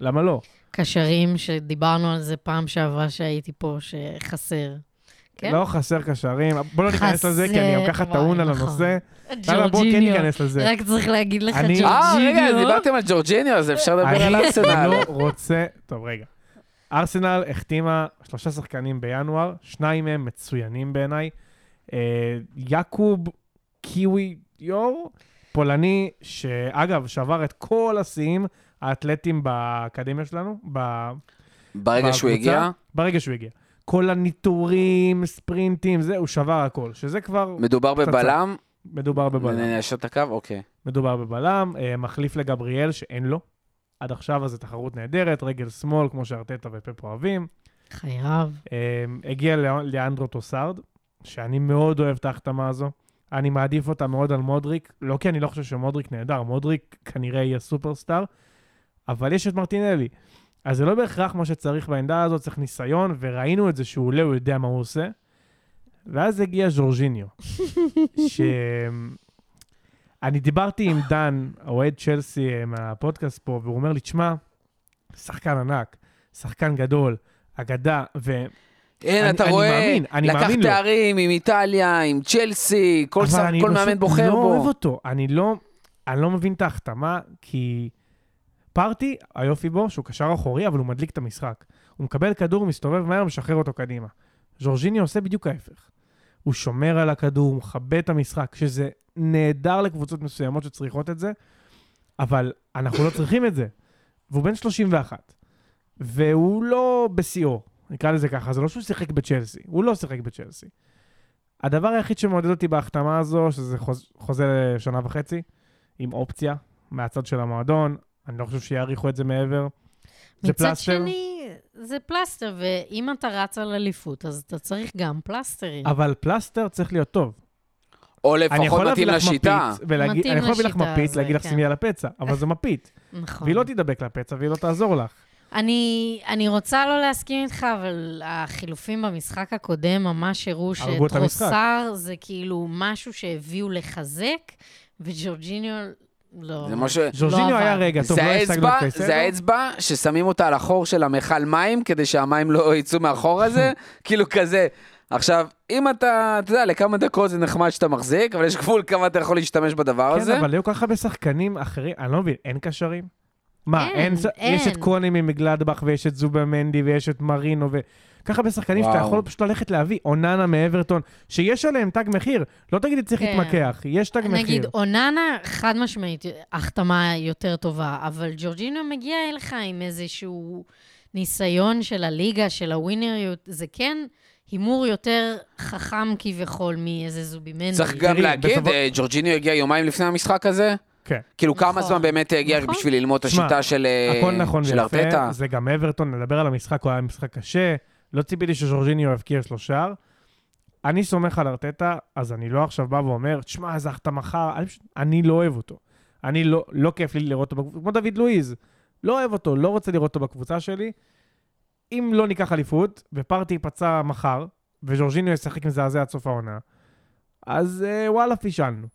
למה לא? קשרים שדיברנו על זה פעם שעברה שהייתי פה, שחסר. כן? לא חסר קשרים, בוא לא ניכנס לזה, כי אני ככה טעון על הנושא. ג'ורג'יניו. בוא כן ניכנס לזה. רק צריך להגיד לך אני... ג'ורג'יניו. אה, רגע, אז דיברתם על ג'ורג'יניו, אז אפשר לדבר על ארסנל. לא רוצה... טוב, רגע. ארסנל החתימה שלושה שחקנים בינואר, שניים מהם מצוינים בעיניי, יעקוב קיווי יור, פולני, שאגב, שבר את כל השיאים, האתלטים באקדמיה שלנו, ב... ברגע שהוא הגיע? ברגע שהוא הגיע. כל הניטורים, ספרינטים, זה, הוא שבר הכל, שזה כבר... מדובר בבלם? מדובר בבלם. נאשר את הקו? אוקיי. מדובר בבלם, מחליף לגבריאל שאין לו. עד עכשיו אז זה תחרות נהדרת, רגל שמאל, כמו שארטטה ופפו אוהבים. חייב. הגיע לאנדרו טוסארד, שאני מאוד אוהב את ההחתמה הזו. אני מעדיף אותה מאוד על מודריק, לא כי אני לא חושב שמודריק נהדר, מודריק כנראה יהיה סופרסטאר, אבל יש את מרטינלי. אז זה לא בהכרח מה שצריך בעמדה הזאת, צריך ניסיון, וראינו את זה שהוא עולה, הוא יודע מה הוא עושה. ואז הגיע ז'ורג'יניו, ש... אני דיברתי עם דן, אוהד צ'לסי, מהפודקאסט פה, והוא אומר לי, תשמע, שחקן ענק, שחקן גדול, אגדה, ו... אין, אתה רואה, לקח תארים עם איטליה, עם צ'לסי, כל מאמן בוחר בו. אני לא אוהב אותו, אני לא מבין את ההחתמה, כי... פרטי, היופי בו, שהוא קשר אחורי, אבל הוא מדליק את המשחק. הוא מקבל כדור, מסתובב מהר, משחרר אותו קדימה. ז'ורג'יני עושה בדיוק ההפך. הוא שומר על הכדור, מכבה את המשחק, שזה נהדר לקבוצות מסוימות שצריכות את זה, אבל אנחנו לא צריכים את זה. והוא בן שלושים ואחת, והוא לא בסיאו, נקרא לזה ככה, זה לא שהוא שיחק בצ'לסי, הוא לא שיחק בצ'לסי. הדבר היחיד שמעודד אותי בהחתמה הזו, שזה חוזה לשנה וחצי, עם אופציה, מהצד של המועדון, אני לא חושב שיעריכו את זה מעבר. מצד שני, זה פלסטר, ואם אתה רץ על אליפות, אז אתה צריך גם פלסטרים. אבל פלסטר צריך להיות טוב. או לפחות מתאים לשיטה. אני יכול להביא לך מפית, להגיד לך שימי על הפצע, אבל זה מפית. והיא לא תדבק לפצע, והיא לא תעזור לך. אני רוצה לא להסכים איתך, אבל החילופים במשחק הקודם ממש הראו שטרוסר זה כאילו משהו שהביאו לחזק, וג'ורג'יניו... זה משהו... ז'ורג'יניו היה רגע, טוב, לא השגנו את קייסדו. זה האצבע ששמים אותה על החור של המכל מים, כדי שהמים לא ייצאו מהחור הזה, כאילו כזה. עכשיו, אם אתה, אתה יודע, לכמה דקות זה נחמד שאתה מחזיק, אבל יש גבול כמה אתה יכול להשתמש בדבר הזה. כן, אבל היו ככה בשחקנים אחרים, אני לא מבין, אין קשרים? מה, אין, יש את קוני ממגלדבך, ויש את זובמנדי, ויש את מרינו, ו... ככה בשחקנים שאתה יכול פשוט ללכת להביא, אוננה מאברטון, שיש עליהם תג מחיר, לא תגידי צריך להתמקח, יש תג מחיר. נגיד, אוננה חד משמעית, החתמה יותר טובה, אבל ג'ורג'ינו מגיע אליך עם איזשהו ניסיון של הליגה, של הווינריות, זה כן הימור יותר חכם כביכול מאיזה זובימנדי. צריך גם להגיד, ג'ורג'ינו הגיע יומיים לפני המשחק הזה? כן. כאילו כמה זמן באמת הגיע בשביל ללמוד את השיטה של ארטטה? זה גם אברטון, נדבר על המשחק, הוא היה משחק קשה. לא ציפיתי שז'ורג'יניו יבקיע שלו שער. אני סומך על ארטטה, אז אני לא עכשיו בא ואומר, תשמע, אז אתה מחר, אני לא אוהב אותו. אני לא, לא כיף לי לראות אותו בקבוצה, כמו דוד לואיז. לא אוהב אותו, לא רוצה לראות אותו בקבוצה שלי. אם לא ניקח אליפות, ופרטי יפצע מחר, וז'ורג'יניו ישחק מזעזע עד סוף העונה, אז וואלה, פישלנו.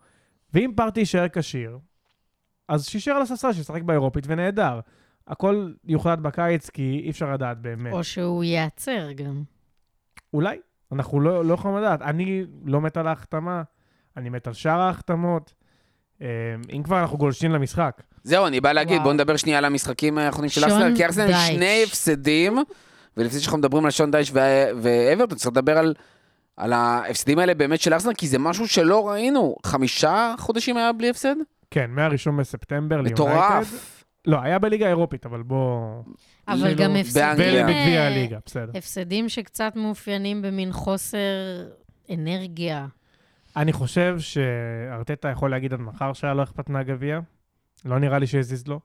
ואם פרטי יישאר כשיר, אז שישאר על הספסל, שישחק באירופית ונהדר. הכל יוחלט בקיץ, כי אי אפשר לדעת באמת. או שהוא ייעצר גם. אולי. אנחנו לא, לא יכולים לדעת. אני לא מת על ההחתמה, אני מת על שאר ההחתמות. אם כבר אנחנו גולשים למשחק. זהו, אני בא להגיד, בואו נדבר שנייה על המשחקים האחרונים של ארסנל, כי ארסנל הם שני הפסדים, ולפני שאנחנו מדברים על שון דייש ואברטון, צריך לדבר על, על ההפסדים האלה באמת של ארסנל, כי זה משהו שלא ראינו. חמישה חודשים היה בלי הפסד? כן, מהראשון בספטמבר. מטורף. לא, היה בליגה האירופית, אבל בוא... אבל גם הפסדים שקצת מאופיינים במין חוסר אנרגיה. אני חושב שארטטה יכול להגיד עד מחר שהיה לא אכפת מהגביע. לא נראה לי שהזיז לו.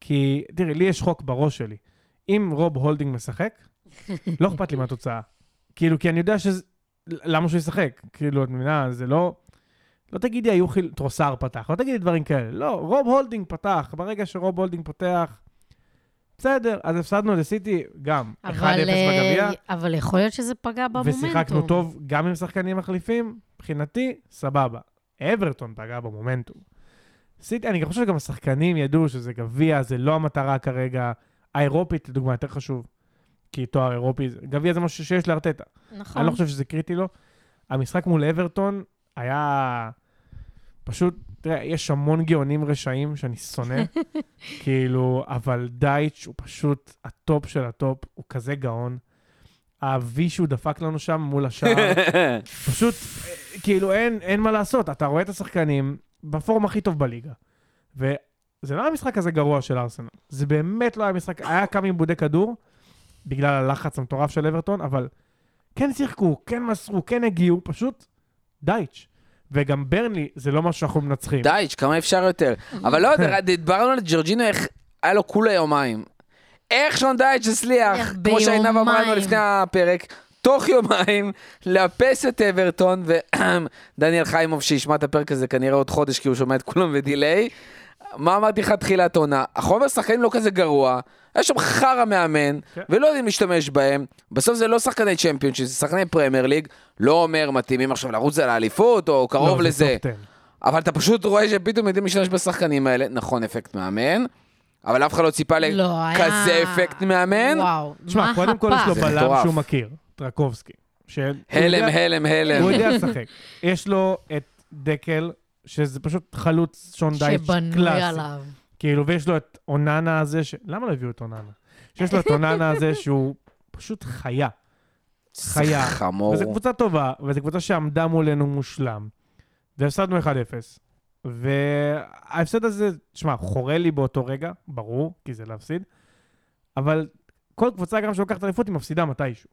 כי, תראי, לי יש חוק בראש שלי. אם רוב הולדינג משחק, לא אכפת לי מהתוצאה. כאילו, כי אני יודע שזה... למה שהוא ישחק? כאילו, את מבינה, זה לא... לא תגידי, היו חיל... תרוסר פתח, לא תגידי דברים כאלה. לא, רוב הולדינג פתח. ברגע שרוב הולדינג פותח, בסדר, אז הפסדנו לסיטי גם אחד אפס בגביע. אבל יכול להיות שזה פגע במומנטום. ושיחקנו טוב גם עם שחקנים מחליפים, מבחינתי, סבבה. אברטון פגע במומנטום. סיטי, אני חושב שגם השחקנים ידעו שזה גביע, זה לא המטרה כרגע. האירופית, לדוגמה, יותר חשוב, כי תואר אירופי, גביע זה משהו שיש לארטטה. נכון. אני לא חושב שזה קריטי לו. המשחק מול אברטון היה פשוט, תראה, יש המון גאונים רשעים שאני שונא, כאילו, אבל דייץ' הוא פשוט הטופ של הטופ, הוא כזה גאון. האבי שהוא דפק לנו שם מול השער, פשוט, כאילו, אין, אין מה לעשות, אתה רואה את השחקנים בפורם הכי טוב בליגה, זה לא היה משחק הזה גרוע של ארסנל. זה באמת לא היה משחק, היה כמה איבודי כדור, בגלל הלחץ המטורף של אברטון, אבל כן שיחקו, כן מסרו, כן הגיעו, פשוט דייץ'. וגם ברנלי, זה לא מה שאנחנו מנצחים. דייץ', כמה אפשר יותר. אבל לא, דברנו על ג'ורג'ינו, היה לו כולה יומיים. איך שון דייץ' הסליח, כמו שהיינו אמרנו לפני הפרק, תוך יומיים, לאפס את אברטון, ודניאל חיימוב שישמע את הפרק הזה כנראה עוד חודש, כי הוא שומע את כולם ודילי. מה אמרתי לך תחילת עונה? החומר שחקנים לא כזה גרוע, יש שם חרא מאמן, ולא יודעים להשתמש בהם, בסוף זה לא שחקני צ'מפיונשיפ, זה שחקני פרמייר ליג, לא אומר מתאימים עכשיו לרוץ על האליפות, או קרוב לזה, אבל אתה פשוט רואה שפתאום יודעים להשתמש בשחקנים האלה, נכון, אפקט מאמן, אבל אף אחד לא ציפה לכזה אפקט מאמן. תשמע, קודם כל יש לו בלם שהוא מכיר, טרקובסקי. הלם, הלם, הלם. הוא יודע לשחק. יש לו את דקל, שזה פשוט חלוץ שון דייץ' קלאסי. כאילו, ויש לו את אוננה הזה, ש... למה לא הביאו את אוננה? שיש לו את אוננה הזה שהוא פשוט חיה. חיה. חמור. וזו קבוצה טובה, וזו קבוצה שעמדה מולנו מושלם. והפסדנו אחד אפס. וההפסד הזה, תשמע, חורה לי באותו רגע, ברור, כי זה להפסיד. אבל כל קבוצה גם שלוקחת אליפות היא מפסידה מתישהו.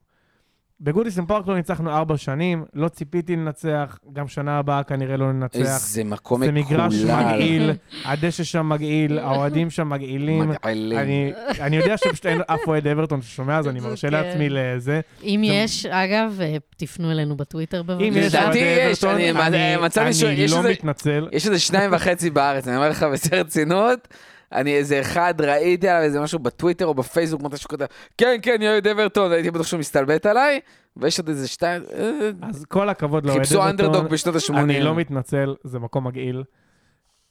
בגודיסון פארק לא ניצחנו ארבע שנים, לא ציפיתי לנצח, גם שנה הבאה כנראה לא ננצח. איזה מקום מקולל. זה מגרש מגעיל, הדשא שם מגעיל, האוהדים שם מגעילים. מגעילים. אני, אני יודע שפשוט אין אף אוהד אברטון ששומע, אז אני מרשה לעצמי לזה. אם יש, אגב, תפנו אלינו בטוויטר בבקשה. אם יש אוהד אברטון, אני לא מתנצל. יש איזה שניים וחצי בארץ, אני אומר לך בסרצינות, אני איזה אחד ראיתי עליו איזה משהו בטוויטר או בפייסבוק, מתי שכתב, כן, כן, יואד אברטון, הייתי בטוח שהוא מסתלבט עליי, ויש עוד איזה שתיים... אז כל הכבוד לא, חיפשו אנדרדוג בשנות ה-שמונים. אני לא מתנצל, זה מקום מגעיל.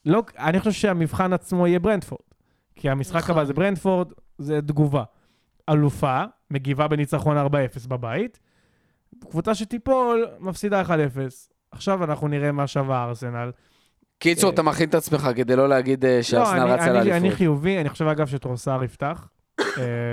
לא, אני חושב שהמבחן עצמו יהיה ברנדפורד, כי המשחק הבא זה ברנדפורד, זה תגובה. אלופה, מגיבה בניצחון ארבע אפס בבית, קבוצה שטיפול, מפסידה אחד אפס. עכשיו אנחנו נראה מה שווה ארסנל. קיצור, אתה מכין את עצמך כדי לא להגיד שהארסנל רצה לאליפות. לא, אני חיובי, אני חושב אגב שטרוסר יפתח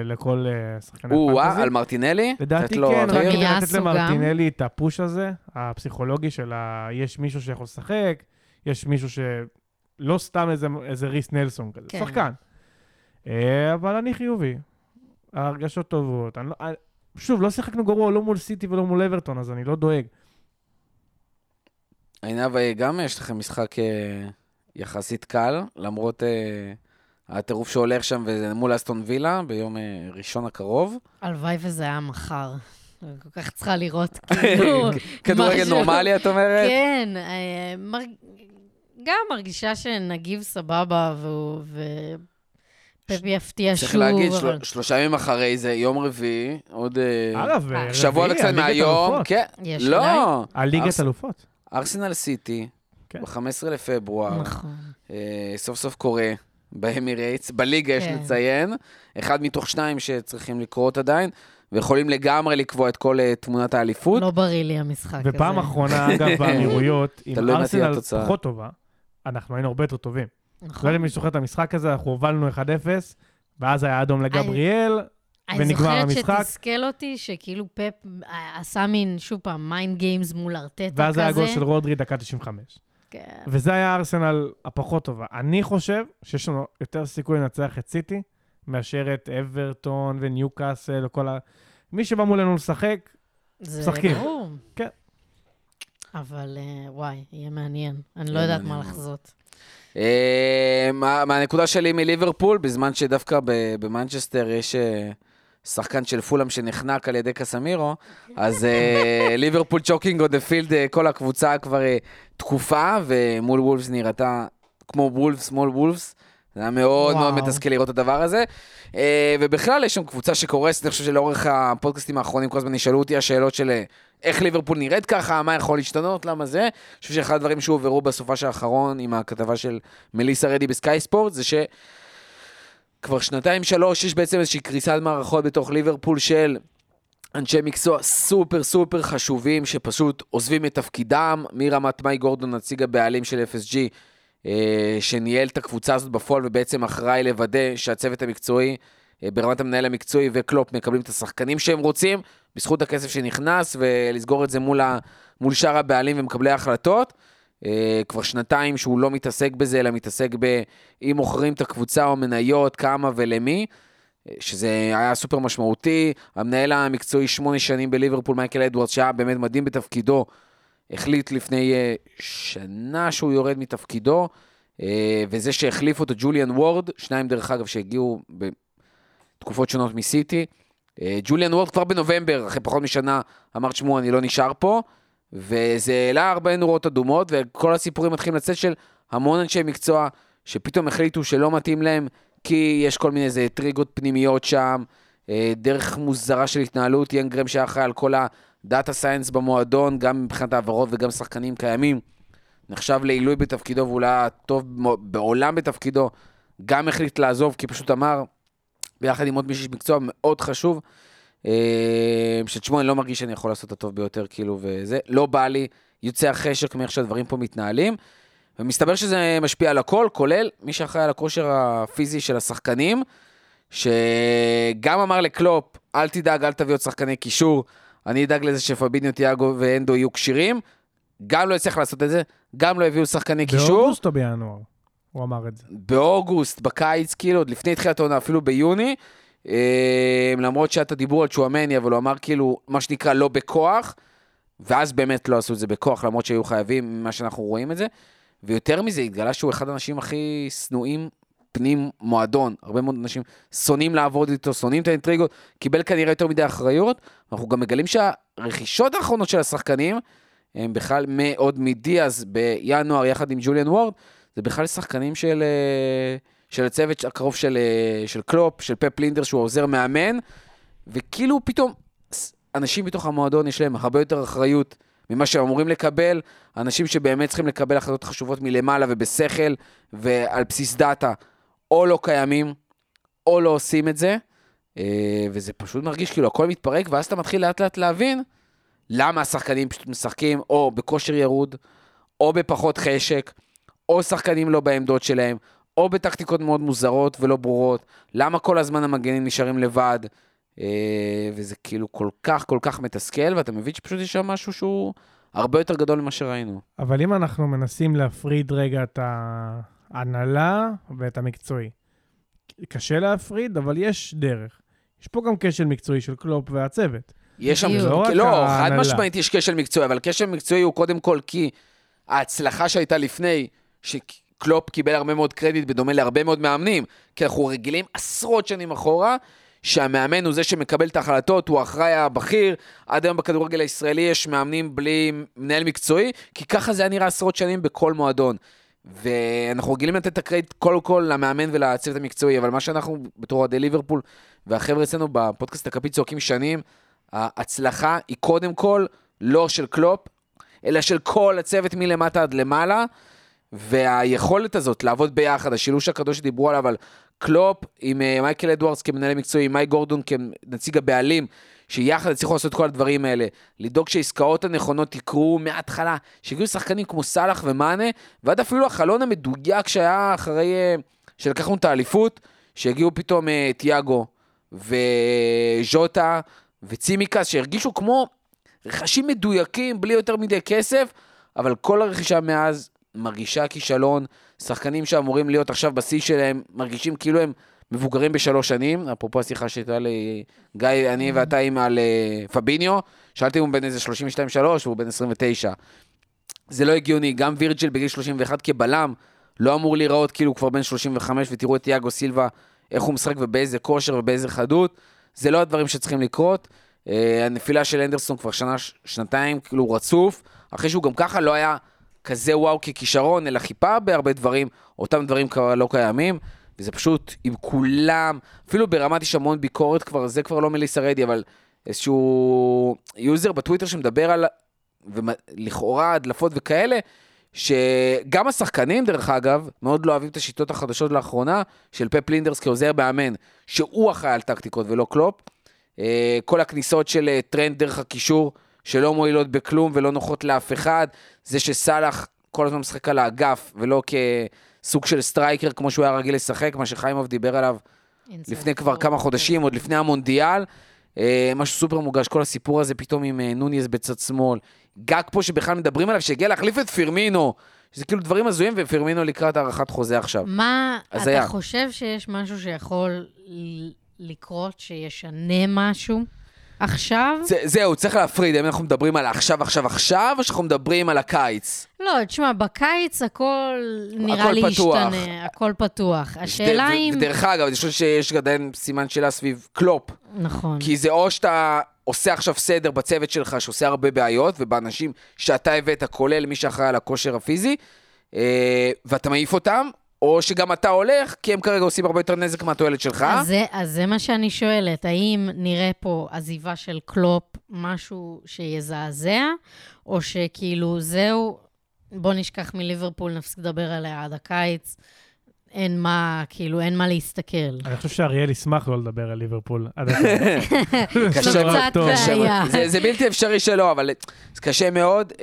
לכל שחקני הפנטזי. הוא, על מרטינלי? לדעתי כן, רק כדי לתת למרטינלי את הפוש הזה, הפסיכולוגי של יש מישהו שיכול לשחק, יש מישהו שלא סתם איזה ריס נלסון כזה, שחקן. אבל אני חיובי, הרגשות טובות. שוב, לא שיחקנו גרוע, לא מול סיטי ולא מול אברטון, אז אני לא דואג. עיניו, גם יש לכם משחק יחסית קל, למרות הטירוף שהולך שם מול אסטון וילה ביום ראשון הקרוב. הלוואי וזה היה מחר. כל כך צריכה לראות כאילו... כדורגל נורמלי, את אומרת? כן, גם מרגישה שנגיב סבבה, ופפי יפתיע שוב. צריך להגיד, שלושה ימים אחרי זה, יום רביעי, עוד שבוע וקצת מהיום. לא. הליגת אלופות. ארסנל סיטי, ב-חמישה עשר לפברואר, סוף סוף קורה באמירייטס, בליגה יש לציין, אחד מתוך שניים שצריכים לקרות עדיין, ויכולים לגמרי לקבוע את כל תמונת האליפות. לא בריא לי המשחק הזה. ופעם אחרונה, אגב, באמירויות, עם ארסנל פחות טובה, אנחנו היינו הרבה יותר טובים. לא יודעים מי שזוכר את המשחק הזה, אנחנו הובלנו אחד אפס, ואז היה אדום לגבריאל, אני זוכרת שתסכל אותי, שכאילו פאפ עשה מין, שוב פעם, מיינד גיימס מול ארטטה כזה. ואז היה הגול של רודרי, דקה תשעים וחמש. כן. וזה היה ארסנל הפחות טובה. אני חושב שיש לנו יותר סיכוי לנצח את סיטי, מאשר את אברטון וניוקאסל, וכל ה... מי שבא מולנו לשחק, משחקים. זה ברור. כן. אבל וואי, יהיה מעניין. אני לא יודעת מה לחזות. מהנקודה שלי מליברפול, בזמן שדווקא במנצ'סטר יש... שחקן של פולאם שנחנק על ידי קסמירו, אז ליברפול צ'וקינג און דה פילד, כל הקבוצה כבר תקופה, ומול וולפס נראתה כמו וולפס מול וולפס, זה היה מאוד מאוד מתסכל לראות את הדבר הזה, ובכלל יש שם קבוצה שקורסת, אני חושב שלאורך הפודקאסטים האחרונים כל הזמן נשאלו אותי השאלות של איך ליברפול נראית ככה, מה יכול להשתנות, למה זה, אני חושב שאחד הדברים שהועברו בסופש האחרון עם הכתבה של מליסה רדי בסקאי ספורט, זה ש... כבר שנתיים שלוש, יש בעצם איזושהי קריסת מערכות בתוך ליברפול של אנשי מקצוע סופר סופר חשובים, שפשוט עוזבים את תפקידם, מרמת מאי גורדון, נציג הבעלים של אף אס ג'י, אה, שניהל את הקבוצה הזאת בפועל, ובעצם אחראי לוודא שהצוות המקצועי, אה, ברמת המנהל המקצועי וקלופ, מקבלים את השחקנים שהם רוצים, בזכות הכסף שנכנס, ולסגור את זה מול, ה, מול שאר הבעלים ומקבלי ההחלטות, כבר שנתיים שהוא לא מתעסק בזה, אלא מתעסק באם מוכרים את הקבוצה או מניות, כמה ולמי, שזה היה סופר משמעותי. המנהל המקצועי שמונה שנים בליברפול, מייקל אדוורדס, שהיה באמת מדהים בתפקידו, החליט לפני שנה שהוא יורד מתפקידו, וזה שהחליף אותו ג'וליאן וורד, שניים דרך אגב שהגיעו בתקופות שונות מסיטי, ג'וליאן וורד כבר בנובמבר, אחרי פחות משנה, אמר תשמעו, אני לא נשאר פה, וזה העלה הרבה נורות אדומות, וכל הסיפורים מתחילים לצאת של המון אנשי מקצוע, שפתאום החליטו שלא מתאים להם, כי יש כל מיני איזה טריגות פנימיות שם, דרך מוזרה של התנהלות, יאן גרם שהיה אחראי על כל הדאטה סיינס במועדון, גם מבחינת העברות וגם שחקנים קיימים, נחשב לעילוי בתפקידו, ואולי טוב בעולם בתפקידו, גם החליט לעזוב, כי פשוט אמר, ביחד עם עוד מישהו מקצוע מאוד חשוב, שתשמעו, אני לא מרגיש שאני יכול לעשות את הטוב ביותר, כאילו, וזה, לא בא לי, יוצא החשק מאיך שהדברים פה מתנהלים, ומסתבר שזה משפיע על הכל, כולל מי שאחראי על הכושר הפיזי של השחקנים, שגם אמר לקלופ, אל תדאג, אל תביא עוד שחקני קישור, אני אדאג לזה שפביניו, תיאגו ואנדו יהיו קשירים, גם לא יצליח לעשות את זה, גם לא הביאו שחקני קישור. באוגוסט או בינואר, הוא אמר את זה. באוגוסט, בקיץ, כאילו, עוד לפני התחילת העונה, אפילו ביוני, למרות שאת הדיבור על צ'ואמני, אבל הוא אמר כאילו, מה שנקרא, לא בכוח, ואז באמת לא עשו את זה בכוח, למרות שהיו חייבים, מה שאנחנו רואים את זה, ויותר מזה, התגלה שהוא אחד האנשים הכי סנועים פנים מועדון, הרבה מאוד אנשים שונאים לעבוד איתו, שונאים את האינטריגות, קיבל כנראה יותר מדי אחריות, אנחנו גם מגלים שהרכישות האחרונות של השחקנים, הם בכלל מאוד מדיאז בינואר, יחד עם ג'וליאן וורד, זה בכלל שחקנים של... של הצוות הקרוב של, של קלופ, של פפ לינדר, שהוא עוזר מאמן, וכאילו פתאום אנשים בתוך המועדון יש להם הרבה יותר אחריות ממה שהם אמורים לקבל, אנשים שבאמת צריכים לקבל החלטות חשובות מלמעלה ובשכל, ועל בסיס דאטה, או לא קיימים, או לא עושים את זה, וזה פשוט מרגיש כאילו הכל מתפרק, ואז אתה מתחיל לאט לאט להבין, למה השחקנים פשוט משחקים, או בכושר ירוד, או בפחות חשק, או שחקנים לא בעמדות שלהם, או בטקטיקות מאוד מוזרות ולא ברורות, למה כל הזמן המגנים נשארים לבד, וזה כאילו כל כך, כל כך מתסכל, ואתה מבין שפשוט יש שם משהו שהוא הרבה יותר גדול ממה שראינו. אבל אם אנחנו מנסים להפריד רגע את ההנהלה ואת המקצועי, קשה להפריד, אבל יש דרך. יש פה גם כשל מקצועי של קלופ והצוות. יש שם, לא, חד משמעית יש כשל מקצועי, אבל כשל מקצועי הוא קודם כל כי ההצלחה שהייתה לפני, ש... קלופ קיבל הרבה מאוד קרדיט, בדומה להרבה מאוד מאמנים, כי אנחנו רגילים עשרות שנים אחורה, שהמאמן הוא זה שמקבל את ההחלטות, הוא האחראי הבכיר, עד היום בכדורגל הישראלי יש מאמנים בלי מנהל מקצועי, כי ככה זה היה נראה עשרות שנים בכל מועדון, ואנחנו רגילים לתת את הקרדיט כל כל למאמן ולצוות המקצועי, אבל מה שאנחנו בתור עדי ליברפול, והחבר'ה אצלנו בפודקאסט הקפית צועקים שנים, ההצלחה היא קודם כל לא של קלופ, אלא של כל הצוות מלמטה עד למעלה, והיכולת הזאת לעבוד ביחד, השילוש הקדוש שדיברו עליו, אבל קלופ עם מייקל אדוורדס כמנהל מקצועי, עם מייק גורדון כנציג הבעלים, שיחד הצליחו לעשות כל הדברים האלה, לדאוג שהעסקאות הנכונות יקרו מההתחלה, שהגיעו שחקנים כמו סלח ומאנה, ועד אפילו החלון המדויק שהיה אחרי, שלקחנו את האליפות, שהגיעו פתאום תיאגו וז'וטה וצימיקס, שהרגישו כמו רכשים מדויקים, בלי יותר מדי כסף, אבל כל הרכישה מאז מרגישה כישלון, שחקנים שאמורים להיות עכשיו בשיא שלהם, מרגישים כאילו הם מבוגרים בשלוש שנים, אפרופו השיחה שהייתה לי, גיא, אני ואתה אימא על פביניו, שאלתי אם הוא בן איזה שלושים ושתיים שלוש, והוא בן עשרים ותשע, זה לא הגיוני, גם וירג'יל בגיל שלושים ואחת כבלם, לא אמור להיראות כאילו הוא כבר בן שלושים וחמש, ותראו את תיאגו סילבה, איך הוא משחק ובאיזה כושר ובאיזה חדות, זה לא הדברים שצריכים לקרות, הנפילה של אנדרסון כבר שנה, שנתיים, כאילו רצוף, אחרי שהוא גם ככה לא היה כזה וואו ככישרון, אלא חיפה בהרבה דברים, אותם דברים כבר לא קיימים, וזה פשוט עם כולם, אפילו ברמת יש המון ביקורת כבר, זה כבר לא מליסה רדי, אבל איזשהו יוזר בטוויטר שמדבר על, ולכאורה הדלפות וכאלה, שגם השחקנים דרך אגב, מאוד לא אוהבים את השיטות החדשות לאחרונה, של פפ לינדרס כעוזר מאמן, שהוא אחראי על טקטיקות ולא קלופ, כל הכניסות של טרנד דרך הקישור, שלא מועילות בכלום ולא נוחות לאף אחד, זה שסלח כל הזמן משחק על האגף, ולא כסוג של סטרייקר, כמו שהוא היה רגיל לשחק, מה שחיימוב דיבר עליו לפני כבר כמה חודשים, עוד לפני המונדיאל, משהו סופר מוגש, כל הסיפור הזה פתאום עם נוניס בצד שמאל, גג פה שבכלל מדברים עליו, שהגיע להחליף את פירמינו, שזה כאילו דברים הזויים, ופירמינו לקראת הערכת חוזה עכשיו. מה, אתה חושב שיש משהו שיכול לקרות, שישנה משהו? עכשיו? זה, זהו, צריך להפריד, אם אנחנו מדברים על עכשיו, עכשיו, עכשיו, או שאנחנו מדברים על הקיץ? לא, תשמע, בקיץ הכל נראה לי השתנה, הכל פתוח. השאלה אם... ודרך אגב, אני חושב שיש עדיין סימן שאלה סביב קלופ. נכון. כי זה או שאתה עושה עכשיו סדר בצוות שלך, שעושה הרבה בעיות, ובאנשים שאתה הבאת, כולל מי שאחראי על הכושר הפיזי, ואתה מעיף אותם, או שגם אתה הולך, כי הם כרגע עושים הרבה יותר נזק מהתועלת שלך. אז זה, אז זה מה שאני שואלת, האם נראה פה עזיבה של קלופ משהו שיזעזע, או שכאילו זהו, בוא נשכח מליברפול, נפסיק לדבר עליה עד הקיץ, אין מה, כאילו, אין מה להסתכל. אני חושב שאריאל ישמח לא לדבר על ליברפול. קשה מאוד. זה בלתי אפשרי שלא, אבל זה קשה מאוד.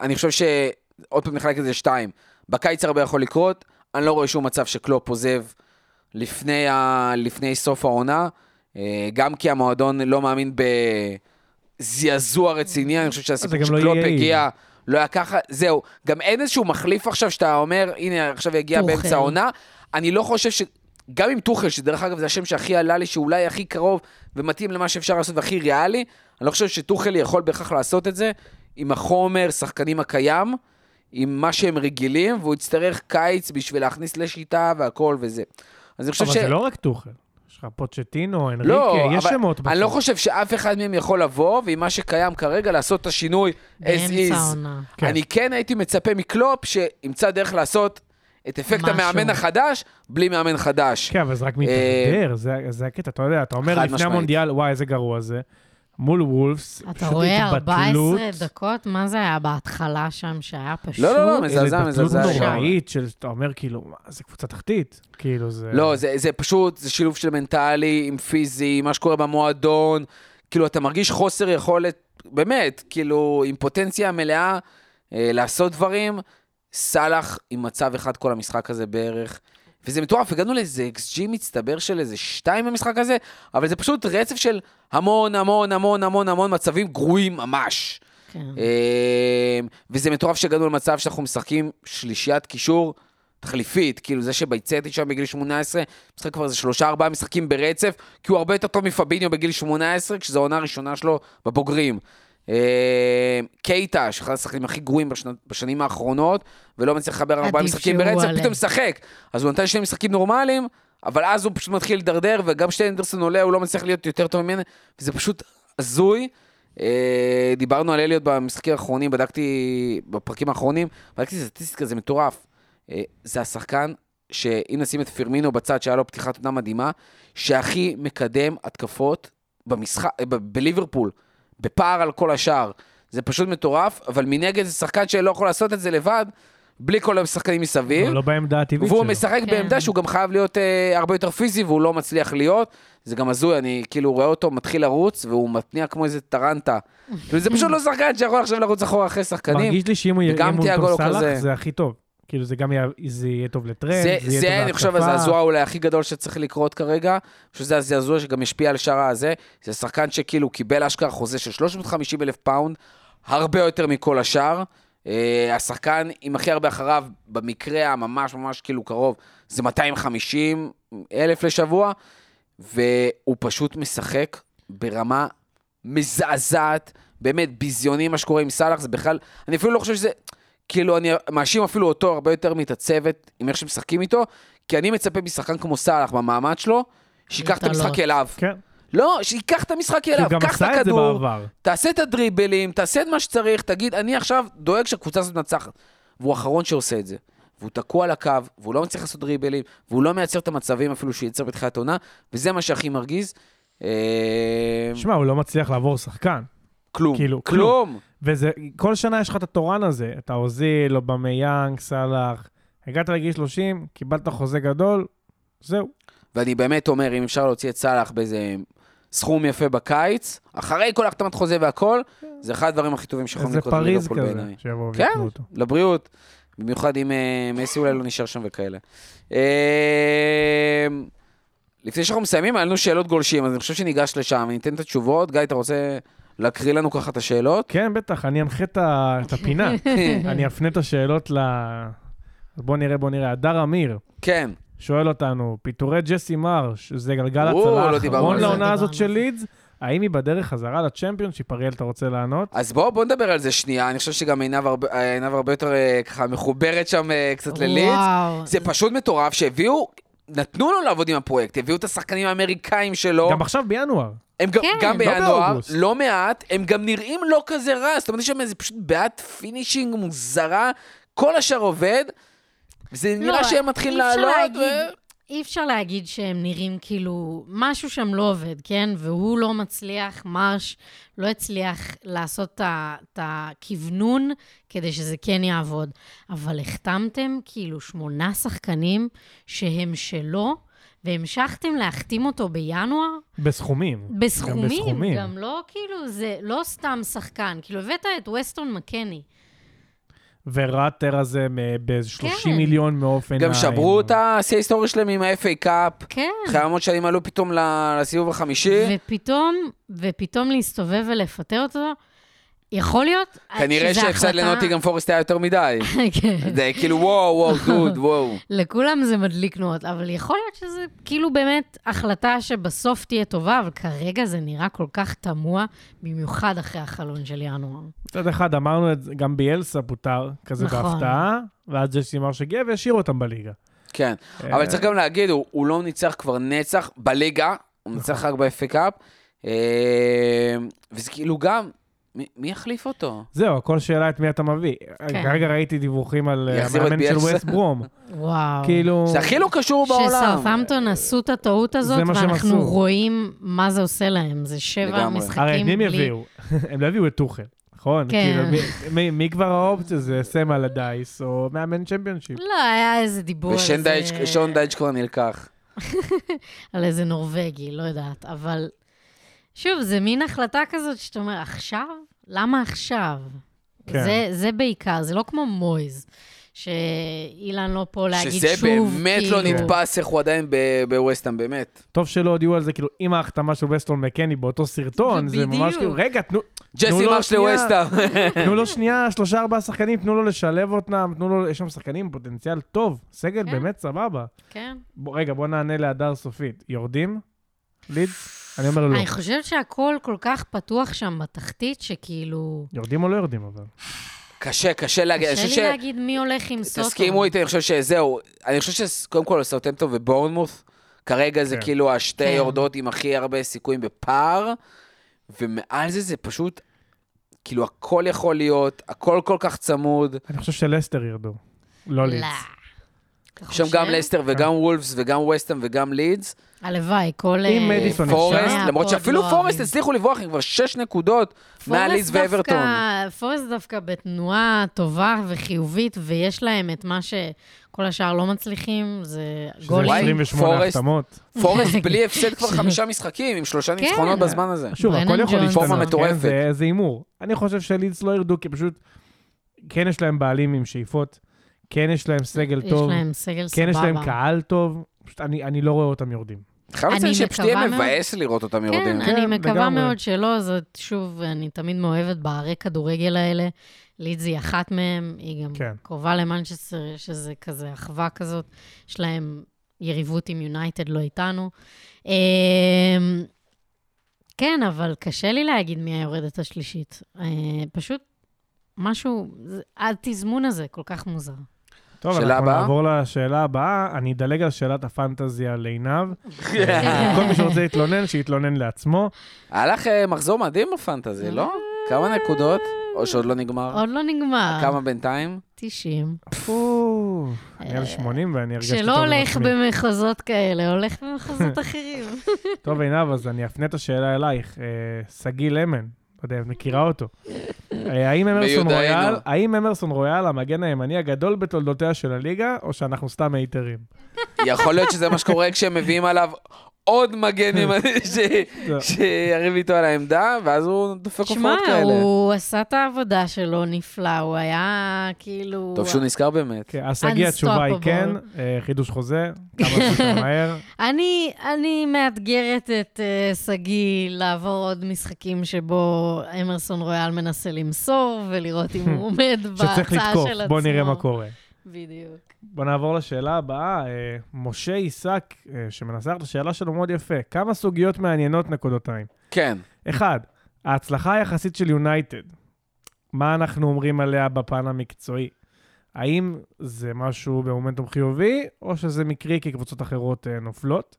אני חושב שעוד פעם נחלק את זה שתיים. בקיץ הרבה יכול לקרות, אני לא רואה שום מצב שקלופ עוזב לפני, ה... לפני סוף העונה, גם כי המועדון לא מאמין בזיעזוע רציני, אני חושב שהסיפור שקלופ הגיע, לא היה ככה, זהו, גם אין איזשהו מחליף עכשיו שאתה אומר, הנה עכשיו יגיע באמצע העונה, אני לא חושב ש... גם עם תוכל, שדרך אגב זה השם שהכי עלה לי, שאולי הכי קרוב ומתאים למה שאפשר לעשות והכי ריאלי, אני לא חושב שתוכל יכול בכך לעשות את זה, עם החומר, שחקנים הקיים, עם מה שהם רגילים, והוא יצטרך קיץ בשביל להכניס לשיטה והכל וזה. אז אני חושב אבל ש... אבל זה לא רק תוכל. יש לך פוצ'טינו, אנריקה, לא, יש שמות. אני לא חושב שאף אחד מהם יכול לבוא, ועם מה שקיים כרגע, לעשות את השינוי as is. כן. אני כן הייתי מצפה מקלופ, שימצא דרך לעשות את אפקט משהו. המאמן החדש, בלי מאמן חדש. כן, אבל זה רק מתנדר. אה... זה, זה הקטע, אתה יודע, אתה אומר לפני משמעית. המונדיאל, וואי, איזה גרוע זה. מול וולפס, אתה רואה ארבע עשרה דקות, מה זה היה בהתחלה שם שהיה פשוט? לא, לא, לא, מזעזע, מזעזע. התלות נוראית של, אתה אומר כאילו, זה קבוצה תחתית, כאילו זה... לא, זה פשוט, זה שילוב של מנטלי עם פיזי, מה שקורה במועדון, כאילו אתה מרגיש חוסר יכולת, באמת, כאילו עם פוטנציה מלאה, לעשות דברים, סלח עם מצב אחד כל המשחק הזה בערך. וזה מטורף, הגענו לאיזה אקס ג'י מצטבר של איזה שתיים במשחק הזה, אבל זה פשוט רצף של המון, המון, המון, המון, המון מצבים גרועים ממש. כן. וזה מטורף שהגענו למצב שאנחנו משחקים שלישיית קישור תחליפית, כאילו זה שביצעתי שם בגיל שמונה עשרה, משחק כבר איזה שלושה, ארבעה משחקים ברצף, כי הוא הרבה יותר טוב מפביניו בגיל שמונה עשרה, כשזו העונה הראשונה שלו בבוגרים. קייטה, שאחד השחקנים הכי גרועים בשנים האחרונות, ולא מצליח לחבר ארבעה משחקים ברצף, פתאום משחק, אז הוא נתן שני משחקים נורמליים, אבל אז הוא פשוט מתחיל לדרדר, וגם שטיינדרסון עולה, הוא לא מצליח להיות יותר טוב ממנו, וזה פשוט הזוי. דיברנו על אליוט במשחקים האחרונים, בדקתי בפרקים האחרונים, בדקתי סטטיסטיקה, זה מטורף. זה השחקן שאם נשים את פירמינו בצד, שהיה לו פתיחת עונה מדהימה, שהכי מקדם התקפות במשחק, בליברפול. בפער על כל השאר, זה פשוט מטורף, אבל מנגד זה שחקן שלא יכול לעשות את זה לבד, בלי כל השחקנים מסביב, לא בעמדה הטבעית שלו. והוא משחק בעמדה שהוא גם חייב להיות הרבה יותר פיזי, והוא לא מצליח להיות, זה גם הזוי, אני כאילו רואה אותו מתחיל לרוץ, והוא מתניע כמו איזה טרנטה, זה פשוט לא שחקן שיכול עכשיו לרוץ אחורה אחרי שחקנים. מרגיש לי שאם הוא יהיה מול סלאח, זה הכי טוב. כאילו זה גם יהיה טוב לטרנד, זה יהיה טוב להתקפה. זה אני חושב הזעזוע אולי הכי גדול שצריך לקרות כרגע, שזה הזעזוע שגם השפיע על שערה הזה, זה שחקן שכאילו קיבל אשכרה חוזה של שלוש מאות וחמישים אלף פאונד, הרבה יותר מכל השאר, השחקן עם הכי הרבה אחריו, במקרה הממש ממש כאילו קרוב, זה מאתיים וחמישים אלף לשבוע, והוא פשוט משחק ברמה מזעזעת, באמת ביזיוני מה שקורה עם סלאח, זה בכלל, אני אפילו לא חושב שזה... כאילו אני מאשים אפילו אותו הרבה יותר מתעצבת עם איך שמשחקים איתו, כי אני מצפה משחקן כמו סלאח במעמד שלו, שיקח את המשחק אליו. לא, שיקח את המשחק אליו, קח את הכדור, תעשה את הדריבלים, תעשה את מה שצריך, תגיד, אני עכשיו דואג שהקבוצה הזאת נצחת. והוא האחרון שעושה את זה. והוא תקוע על הקו, והוא לא מצליח לעשות דריבלים, והוא לא מייצר את המצבים אפילו שייצר בתחילת עונה, וזה מה שהכי מרגיז. שמע, הוא לא מצליח לעבור שחקן. כלום, כאילו, כלום. כלום. וזה, כל שנה יש לך את התורן הזה, אתה אוזיל, אובמיאנג, סלאח, הגעת לגיל שלושים, קיבלת חוזה גדול, זהו. ואני באמת אומר, אם אפשר להוציא את סלאח באיזה סכום יפה בקיץ, אחרי כל החתמת חוזה והכל, זה אחד הדברים הכי טובים שיכולים לקרות לליברפול בעיניי. כן, אותו. לבריאות, במיוחד אם uh, מסי אולי לא נשאר שם וכאלה. אה... Uh, לפני שאנחנו מסיימים, עלינו שאלות גולשים, אז אני חושב שניגש לשם, ניתן את התשובות. גיא, אתה רוצה להקריא לנו ככה את השאלות? כן, בטח, אני אמחה את הפינה. אני אפנה את השאלות ל... בוא נראה, בוא נראה. הדר אמיר. כן. שואל אותנו, פיטורי ג'סי מר, שזה גלגל הצלח, רון לעונה הזאת של לידס, האם היא בדרך חזרה לצ'מפיונשיפ? אריאל, אתה רוצה לענות? אז בואו, בואו נדבר על זה שנייה. אני חושב שגם עיניו הרבה, עיניו הרבה יותר ככה מחוברת שם קצת ללידס. זה פשוט מטורף שהביאו, נתנו לו לעבוד עם הפרויקט, הביאו את השחקנים האמריקאים שלו. גם עכשיו בינואר. הם כן, גם, גם בינואר, לא, לא מעט, הם גם נראים לא כזה רע. זאת אומרת שם איזה פשוט בעט פינישינג מוזרה, כל השאר עובד, זה נראה לא, שהם מתחילים לעלות. אי אפשר להגיד שהם נראים כאילו, משהו שם לא עובד, כן? והוא לא מצליח, מרש לא הצליח לעשות את הכיוונון, כדי שזה כן יעבוד. אבל החתמתם כאילו שמונה שחקנים שהם שלו, והמשכתם להחתים אותו בינואר. בסכומים. בסכומים, גם, בסכומים. גם לא כאילו, זה לא סתם שחקן. כאילו הבאת את ווסטון מקני. וראטר הזה ב-שלושים מיליון מאופן... גם שברו את השיא ההיסטורי שלהם עם ה-אף איי Cup. כן. חיימות שנים עלו פתאום לסיבוב החמישי. ופתאום, ופתאום להסתובב ולפטר אותו, יכול להיות... כנראה שהפסד לנוטינגהאם פורסט היה יותר מדי. כן. זה כאילו וואו, וואו, דוד, וואו. לכולם זה מדליק נורות, אבל יכול להיות שזה כאילו באמת החלטה שבסוף תהיה טובה, אבל כרגע זה נראה כל כך תמוה, במיוחד אחרי החלון של ינואר. צד אחד, אמרנו את זה, גם ביאלסה פוטר, כזה בהפתעה, ואז ג'סי מר שגיע וישאירו אותם בליגה. כן, אבל צריך גם להגיד, הוא לא ניצח כבר נצח בליגה, הוא ניצח רק ב-אף איי Cup, וזה כאילו גם מי יחליף אותו? זהו, כל שאלה את מי אתה מביא. כרגע ראיתי דיווחים על המאמן של ווסט ברום. וואו. כאילו... זה הכי לא קשור בעולם. שסאות'המפטון עשו את הטעות הזאת, ואנחנו רואים מה זה עושה להם. זה שבע משחקים בלי... הרי הם יביאו. הם לא יביאו את טוחל, נכון? כן. מי כבר האופציה? זה סם על הדייס, או מאמן צ'מפיונשיפ. לא, היה איזה דיבור. ושון דייץ' כבר נלקח. על איזה נורווגי, לא יודעת, אבל... שוב, זה מין החלטה כזאת שאתה אומר, עכשיו? למה עכשיו? כן. זה, זה בעיקר, זה לא כמו מויז, שאילן לא פה להגיד שוב. שזה באמת כאילו... לא נתפס איך הוא עדיין בווסטהאם, באמת. טוב שלא הודיעו על זה, כאילו, עם ההחתמה של ווסטון מקני באותו סרטון, זה, זה ממש כאילו, רגע, תנו... ג'סי מרש לווסטהאם. תנו לו שנייה, שלושה ארבעה שחקנים, תנו לו לשלב אותם, תנו לו, יש שם שחקנים, פוטנציאל טוב, סגל כן. באמת סבבה. כן. בוא, רגע, בוא נענה להדר סופית. יורדים? לידס? אני אומר לו לא. אני חושבת שהכל כל כך פתוח שם בתחתית, שכאילו... יורדים או לא יורדים, אבל... קשה, קשה להגיד. קשה לי להגיד מי הולך עם סוטו. תסכימו איתי, אני חושב שזהו. אני חושב שקודם כל סאות'המפטון ובורנמות', כרגע זה כאילו השתי יורדות עם הכי הרבה סיכויים בפער, ומעל זה זה פשוט, כאילו הכל יכול להיות, הכל כל כך צמוד. אני חושב שלסטר ירדו, לא לידס. שם גם לסטר וגם וולפס וגם ווסטהאם וגם לידס. הלוואי, כל... עם מדיסון נשאר. למרות שאפילו פורסט הצליחו לבוח עם כבר שש נקודות מהלידס ואברטון. פורסט דווקא בתנועה טובה וחיובית, ויש להם את מה שכל השאר לא מצליחים, זה גולים. שזה עשרים ושמונה החתמות. פורסט בלי הפסד כבר חמישה משחקים, עם שלושה ניצחונות בזמן הזה. שוב, הכל יכול להשתנות. זה אימור. אני חושב שלידס לא ירדו, כי פשוט כן יש להם בעלים עם שאיפות, כן יש להם סגל טוב, כן יש להם קהל טוב, פשוט אני, אני לא רואה אותם יורדים. חייב לצל שפשוט יהיה מבאס לראות אותם יורדים. כן, כן אני מקווה מאוד שלא, זאת שוב, אני תמיד מאוהבת בערי כדורגל האלה, לידס היא אחת מהם, היא גם כן. קרובה למנצ'סטר, שזה כזה אחווה כזאת, יש להם יריבות עם יונייטד, לא איתנו. כן, אבל קשה לי להגיד מי היורדת השלישית. פשוט משהו, התזמון הזה כל כך מוזר. טוב, אנחנו נעבור לשאלה הבאה, אני אדלג על שאלת הפנטזיה לעיניו. כל מי שרוצה להתלונן, שיתלונן לעצמו. הלך מחזור מדהים בפנטזיה, לא? כמה נקודות? או שעוד לא נגמר? עוד לא נגמר. כמה בינתיים? תשעים. פו, היה שמונים ואני הרגשתי טוב. שלא הולך במחוזות כאלה, הולך במחוזות אחרים. טוב, עיניו, אז אני אפנה את השאלה אלייך. סגי למן. מכירה אותו. האם אמרסון רויאל המגן הימני הגדול בתולדותיה של הליגה, או שאנחנו סתם היתרים? יכול להיות שזה מה שקורה כשהם מביאים עליו עוד מגן ימני שיריב איתו על העמדה, ואז הוא דופק הופעות כאלה. שמע, הוא עשה את העבודה שלו נפלא, הוא היה כאילו... טוב שהוא נזכר באמת. השגי התשובה היא כן, חידוש חוזה, כמה שיותר מהר. אני מאתגרת את שגי לעבור עוד משחקים שבו אמרסון רויאל מנסה למסור, ולראות אם הוא עומד בהצעה של עצמו. בוא נראה מה קורה. בדיוק. בוא נעבור לשאלה הבאה. משה עיסק, שמנסח את השאלה שלו מאוד יפה. כמה סוגיות מעניינות נקודותיים? כן. אחד, ההצלחה היחסית של יונייטד. מה אנחנו אומרים עליה בפן המקצועי? האם זה משהו במומנטום חיובי, או שזה מקרי כי קבוצות אחרות נופלות?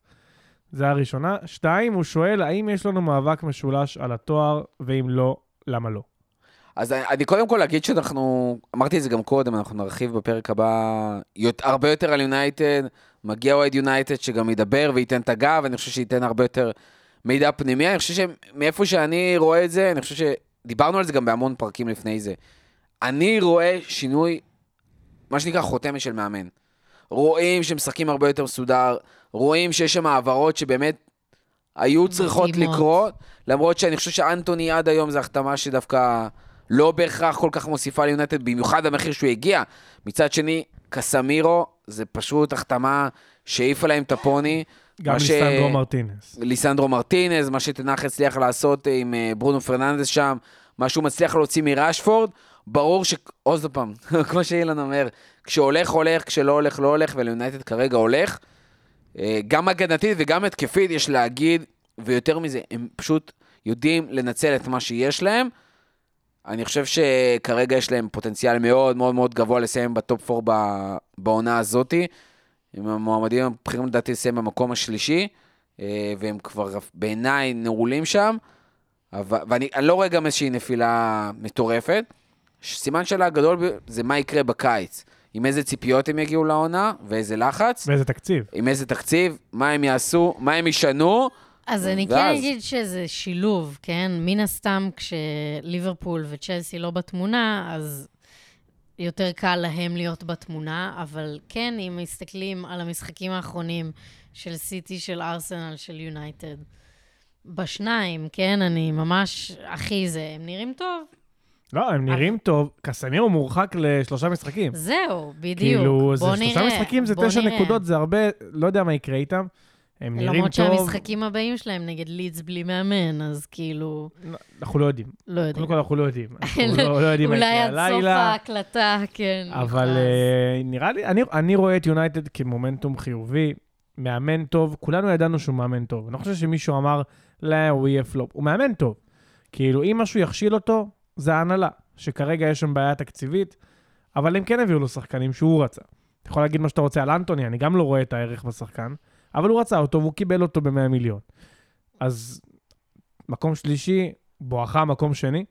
זה הראשונה. שתיים, הוא שואל, האם יש לנו מאבק משולש על התואר, ואם לא, למה לא? אז אני קודם כל אגיד שאנחנו, אמרתי את זה גם קודם, אנחנו נרחיב בפרק הבא הרבה יותר על יונייטד, מגיע אוהד יונייטד שגם ידבר וייתן את הגב, אני חושב שייתן הרבה יותר מידע פנימי, אני חושב שמאיפה שאני רואה את זה, אני חושב שדיברנו על זה גם בהמון פרקים לפני זה, אני רואה שינוי, מה שנקרא חותמת של מאמן, רואים שמשחקים הרבה יותר מסודר, רואים שיש שם העברות שבאמת, היו צריכות לקרות, למרות שאני חושב שאנטוני עד היום זה החתמה שדווקא לא בהכרח כל כך מוסיפה ליונייטד, במיוחד המחיר שהוא הגיע. מצד שני, קסמירו, זה פשוט החתמה שהעיפה להם את הפוני. גם ליסנדרו מרטינס. ליסנדרו מרטינס, מה שתנח הצליח לעשות עם ברונו פרננדס שם, מה שהוא מצליח להוציא מראשפורד, ברור ש... עוד פעם, כמו שאילן אומר, כשהולך הולך, כשלא הולך לא הולך, וליונייטד כרגע הולך. גם הגנתית וגם התקפית יש להגיד, ויותר מזה, הם פשוט יודעים לנצל את מה שיש להם. אני חושב שכרגע יש להם פוטנציאל מאוד מאוד מאוד גבוה לסיים בטופ ארבע בעונה הזאת. עם המועמדים הבכירים לדעתי לסיים במקום השלישי, והם כבר בעיניי נעולים שם, ואני לא רואה גם איזושהי נפילה מטורפת. סימן שלה הגדול זה מה יקרה בקיץ. עם איזה ציפיות הם יגיעו לעונה, ואיזה לחץ. ואיזה תקציב. עם איזה תקציב, מה הם יעשו, מה הם ישנו. אז אני כן אגיד שזה שילוב, כן? מן הסתם כשליברפול וצ'לסי לא בתמונה, אז יותר קל להם להיות בתמונה, אבל כן, אם מסתכלים על המשחקים האחרונים של סיטי, של ארסנל, של יונייטד, בשניים, כן? אני ממש, אחי זה, הם נראים טוב. לא, הם נראים טוב. קסמירו מורחק לשלושה משחקים. זהו, בדיוק. כאילו, שלושה משחקים זה תשע נקודות, זה הרבה, לא יודע מה יקרה איתם. הם נראים טוב. למרות שהמשחקים הבאים שלהם נגד לידס בלי מאמן, אז כאילו... אנחנו לא יודעים. לא יודעים. קודם כל אנחנו לא יודעים. אנחנו לא יודעים מה יקרה הלילה. אולי עד סוף ההקלטה, כן. אבל נראה לי, אני רואה את יונייטד כמומנטום חיובי, מאמן טוב. כולנו ידענו שהוא מאמן טוב. אני חושב שמישהו אמר, לא, הוא יהיה פלופ. הוא מאמן טוב. כאילו, אם משהו יכשיל אותו, זה ההנהלה, שכרגע יש שם בעיה תקציבית, אבל הם כן הביאו לו שחקנים שהוא רצה. אתה יכול להגיד מה שאתה רוצה על אנטוני, אני גם לא רואה את הערך בשחקן, אבל הוא רצה אותו והוא קיבל אותו ב-מאה מיליון. אז מקום שלישי, בואכה מקום שני,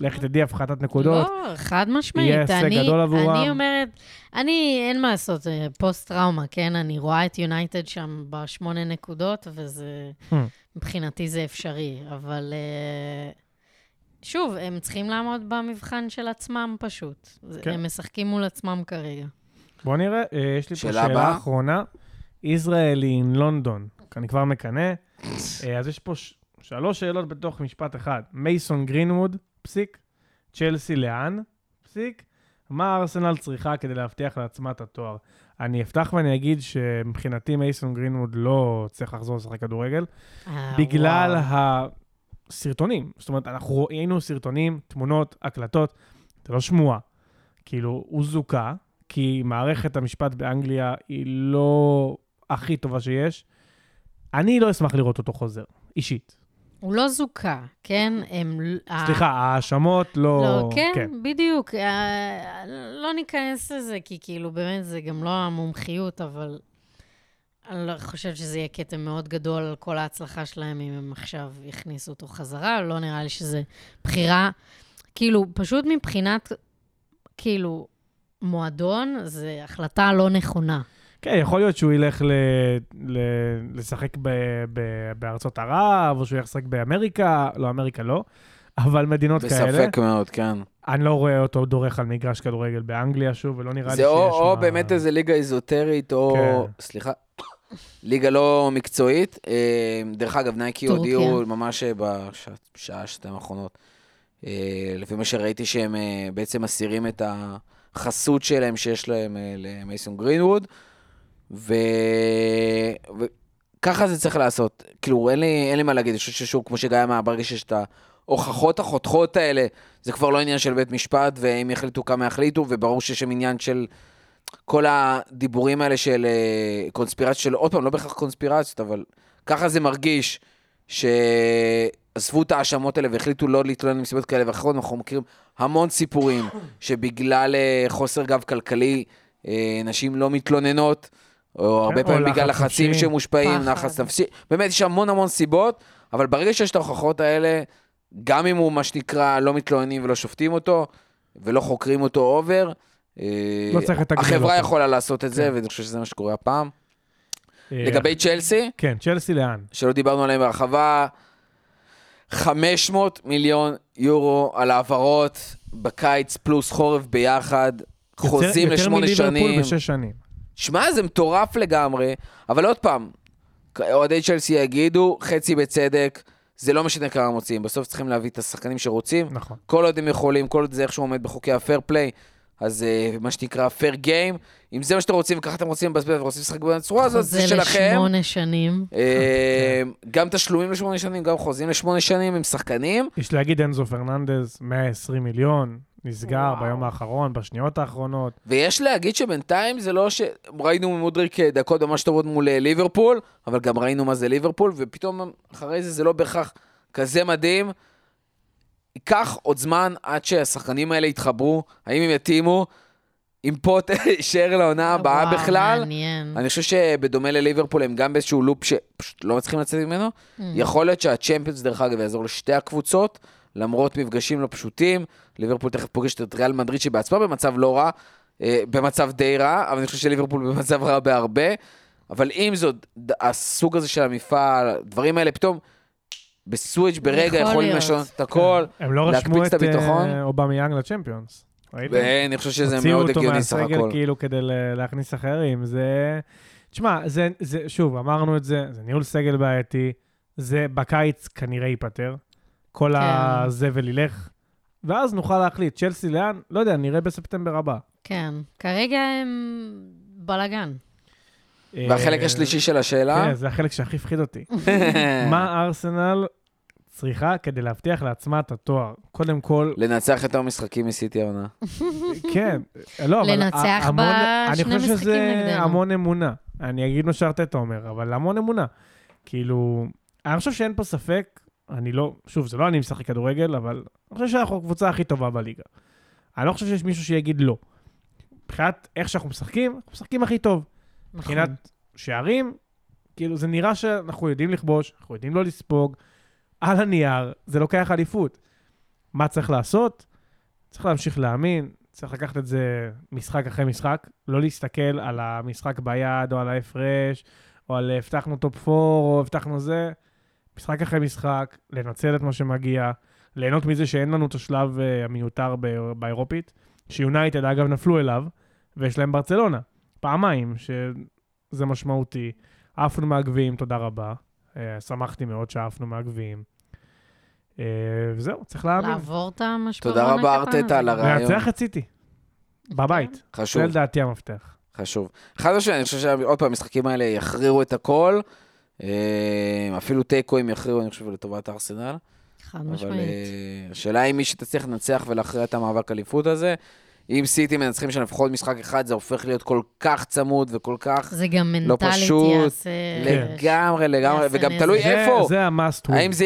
לך תדעי הפחתת נקודות. לא, חד משמעית. יהיה הישג גדול עבורם. אני אומרת, אני אין מה לעשות, פוסט טראומה, כן? אני רואה את יונייטד שם בשמונה נקודות, וזה, מבחינתי זה אפשרי, אבל... שוב, הם צריכים לעמוד במבחן של עצמם פשוט. כן. הם משחקים מול עצמם כרגע. בוא נראה, יש לי פה שאלה הבא. אחרונה. ישראלי in London. אני כבר מקנה. אז יש פה ש... שלוש שאלות בתוך משפט אחד. מייסון גרינווד, פסיק. צ'לסי לאן, פסיק. מה ארסנל צריכה כדי להבטיח לעצמה את התואר? אני אפתח ואני אגיד שמבחינתי מייסון גרינווד לא צריך לחזור לשחק כדורגל. אה, בגלל וואו. ה... סרטונים, זאת אומרת, אנחנו ראינו סרטונים, תמונות, הקלטות, זה לא שמועה. כאילו, הוא זוכה, כי מערכת המשפט באנגליה היא לא הכי טובה שיש. אני לא אשמח לראות אותו חוזר, אישית. הוא לא זוכה, כן? הם... סליחה, האשמות לא... לא, כן, כן. בדיוק. אה, לא ניכנס לזה, כי כאילו, באמת זה גם לא המומחיות, אבל... אני לא חושבת שזה יהיה קטן מאוד גדול על כל ההצלחה שלהם, אם הם עכשיו יכניסו אותו חזרה, לא נראה לי שזה בחירה. כאילו, פשוט מבחינת, כאילו, מועדון, זו החלטה לא נכונה. כן, יכול להיות שהוא ילך ל- ל- לשחק ב- ב- בארצות ערב, או שהוא יחשק באמריקה, לא, אמריקה לא, אבל מדינות בספק כאלה. בספק מאוד, כן. אני לא רואה אותו דורך על מגרש כדורגל באנגליה שוב, ולא נראה לי שיש מה... זה או באמת איזה ליגה איזוטרית, או... סליחה... ליגה לא מקצועית. דרך אגב, נייקי הודיעו ממש בשעה שתיים האחרונות, לפי מה שראיתי, שהם בעצם מסירים את החסות שלהם שיש להם למייסון גרינווד, וככה זה צריך לעשות. כאילו, אין לי מה להגיד, שוב, כמו שגיא אמר, ברגע שיש את ההוכחות החותכות האלה, זה כבר לא עניין של בית משפט, והם יחליטו כמה יחליטו, וברור שיש שם עניין של כל הדיבורים האלה של קונספירציה, של עוד פעם, לא בהכרח קונספירציות, אבל ככה זה מרגיש שעזבו את האשמות האלה והחליטו לא להתלונן למסיבות כאלה ואחרות. אנחנו מכירים המון סיפורים שבגלל חוסר גב כלכלי נשים לא מתלוננות, או הרבה פעמים בגלל לחצים שמושפעים, לחץ נפשי, באמת יש המון המון סיבות, אבל ברגע שיש את ההוכחות האלה, גם אם הוא מה שנקרא לא מתלוננים ולא שופטים אותו ולא חוקרים אותו אובר, החברה יכולה לעשות את זה, ואני חושב שזה מה שקורה הפעם. לגבי צ'לסי, כן, צ'לסי לאן? שלא דיברנו עליהם ברחבה, חמש מאות מיליון יורו על העברות בקיץ פלוס חורף ביחד, חוזים לשמונה שנים. שמע, זה מטורף לגמרי, אבל עוד פעם, אוהדי צ'לסי יגידו, חצי בצדק, זה לא משנה כמה מוצאים, בסוף צריכים להביא את השחקנים שרוצים, כל עוד הם יכולים, כל עוד זה איכשהו עומד בחוקי הפייר פליי, אז מה שנקרא פייר גיים, אם זה מה שאתם רוצים, וככה אתם רוצים לבזבז ורוצים לשחק בצורה הזאת, זה שלכם. חוזה לשמונה שנים. גם תשלומים לשמונה שנים, גם חוזים לשמונה שנים עם שחקנים. יש להגיד אנזו פרננדז, מאה ועשרים מיליון, נסגר ביום האחרון, בשניות האחרונות. ויש להגיד שבינתיים זה לא ש... ראינו ממודריק דקות ממש טובות מול ליברפול, אבל גם ראינו מה זה ליברפול, ופתאום אחרי זה זה לא בהכרח כזה מדהים. ייקח עוד זמן עד שהשחקנים האלה יתחברו, האם הם יתאימו, אם פה תישאר לעונה הבאה בכלל. אני חושב שבדומה לליברפול הם גם באיזשהו לופ שפשוט לא מצליחים לצאת ממנו, יכול להיות שהצ'מפיונס דרך אגב יעזור לשתי הקבוצות, למרות מפגשים לא פשוטים. ליברפול תכף פוגשת את ריאל מדריד שבעצמה במצב לא רע, במצב די רע, אבל אני חושב שליברפול במצב רע בהרבה, אבל אם זאת, הסוג הזה של המפעל, הדברים האלה פתאום, בסוויץ' ברגע יכולים לשנות את הכל, להקפיץ את הביטחון. הם לא רשמו את אובמיאנג לצ'מפיונס. ואני חושב שזה מאוד הגיוני סך הכל. הוציאו אותו מהסגל כאילו כדי להכניס אחרים. זה, תשמע, שוב, אמרנו את זה, זה ניהול סגל בעייתי, זה בקיץ כנראה ייפטר, כל הזבל ילך, ואז נוכל להחליט, צ'לסי לאן, לא יודע, נראה בספטמבר הבא. כן, כרגע הם בלגן. והחלק השלישי של השאלה? כן, זה החלק שהכי פחיד אותי. מה ארסנל צריכה כדי להבטיח לעצמה את התואר? קודם כל... לנצח יותר משחקים מסיטי העונה. כן, לא, אבל... לנצח בשני משחקים נגדנו. אני חושב שזה המון אמונה. אני אגיד מה שארטטה אומר, אבל המון אמונה. כאילו, אני חושב שאין פה ספק, אני לא... שוב, זה לא אני משחק כדורגל, אבל אני חושב שאנחנו הקבוצה הכי טובה בליגה. אני לא חושב שיש מישהו שיגיד לא. מבחינת איך שאנחנו משחקים, אנחנו משחקים הכי טוב. מבחינת שערים, כאילו זה נראה שאנחנו יודעים לכבוש, אנחנו יודעים לא לספוג, על הנייר, זה לוקח אליפות. מה צריך לעשות? צריך להמשיך להאמין, צריך לקחת את זה משחק אחרי משחק, לא להסתכל על המשחק ביד, או על ההפרש, או על הבטחנו טופ-פור, או הבטחנו זה. משחק אחרי משחק, לנצל את מה שמגיע, ליהנות מזה שאין לנו את השלב המיותר באירופית, שיונייטד אגב נפלו אליו, ויש להם ברצלונה. פעמיים, שזה משמעותי. עפנו מהגביעים, תודה רבה. שמחתי מאוד שעפנו מהגביעים. וזהו, צריך להאמין. לעבור את המשפרון. תודה רבה, ארטטה על הרעיון. נצח הציתי. בבית. חשוב. זה לדעתי המפתח. חשוב. אחד או שני, אני חושב שעוד פעם, המשחקים האלה יחרירו את הכל. אפילו טייקויים יחרירו, אני חושב, לטובת ארסנל. חד משמעית. אבל השאלה היא מי שתצליח לנצח ולהכריע את המאבק האליפות הזה. אם סיטי מנצחים של לפחות משחק אחד, זה הופך להיות כל כך צמוד וכל כך לא פשוט. לגמרי, לגמרי, וגם תלוי איפה. זה המאסט הוא. האם זה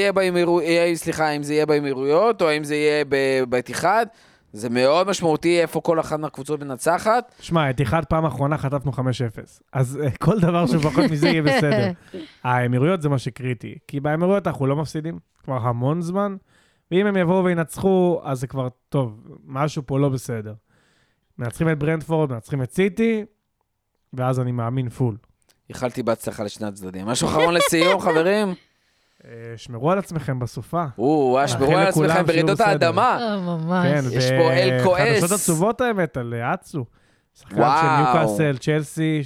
יהיה באמירויות, או האם זה יהיה בבית אחד, זה מאוד משמעותי איפה כל אחת מהקבוצות מנצחת. שמע, את אחד פעם האחרונה חטפנו חמש אפס. אז כל דבר שבחוץ מזה יהיה בסדר. האמירויות זה מה שקריטי, כי באמירויות אנחנו לא מפסידים, כבר המון זמן, ואם הם יבואו וינצחו, אז זה כבר טוב, משהו פה לא בסדר. מנצחים את ברנדפורד, מנצחים את סיטי, ואז אני מאמין פול. יכלתי בהצלחה לשני הצדדים. משהו אחרון לסיום, חברים? שמרו על עצמכם בסופה. או, שמרו על עצמכם ברעידות האדמה. ממש. יש פה אל כועס. חדשות עצובות האמת על אצו. שחקן של ניוקאסל, צ'לסי,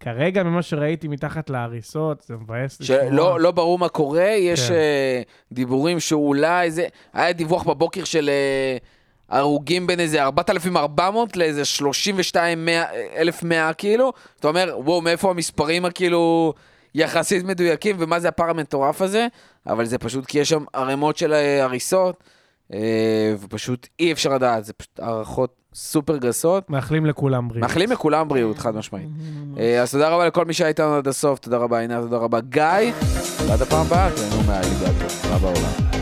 כרגע ממה שראיתי מתחת להריסות, זה מבאס. שלא, לא ברור מה קורה, יש דיבורים שאולי זה, היה דיווח בבוקר של הרוגים בין איזה ארבעת אלפים וארבע מאות לאיזה שלושים ושתיים אלף מאה כאילו, אתה אומר, וואו, מאיפה המספרים הכאילו יחסית מדויקים, ומה זה הפער המטורף הזה, אבל זה פשוט כי יש שם ערימות של הריסות, ופשוט אי אפשר לדעת, זה פשוט הערכות סופר גסות. מאחלים לכולם בריאות. מאחלים לכולם בריאות, חד משמעית. אז תודה רבה לכל מי שהיה איתנו עד הסוף, תודה רבה עינת, תודה רבה גיא, ועד הפעם הבאה, תהנו מהליגה הטובה בעולם.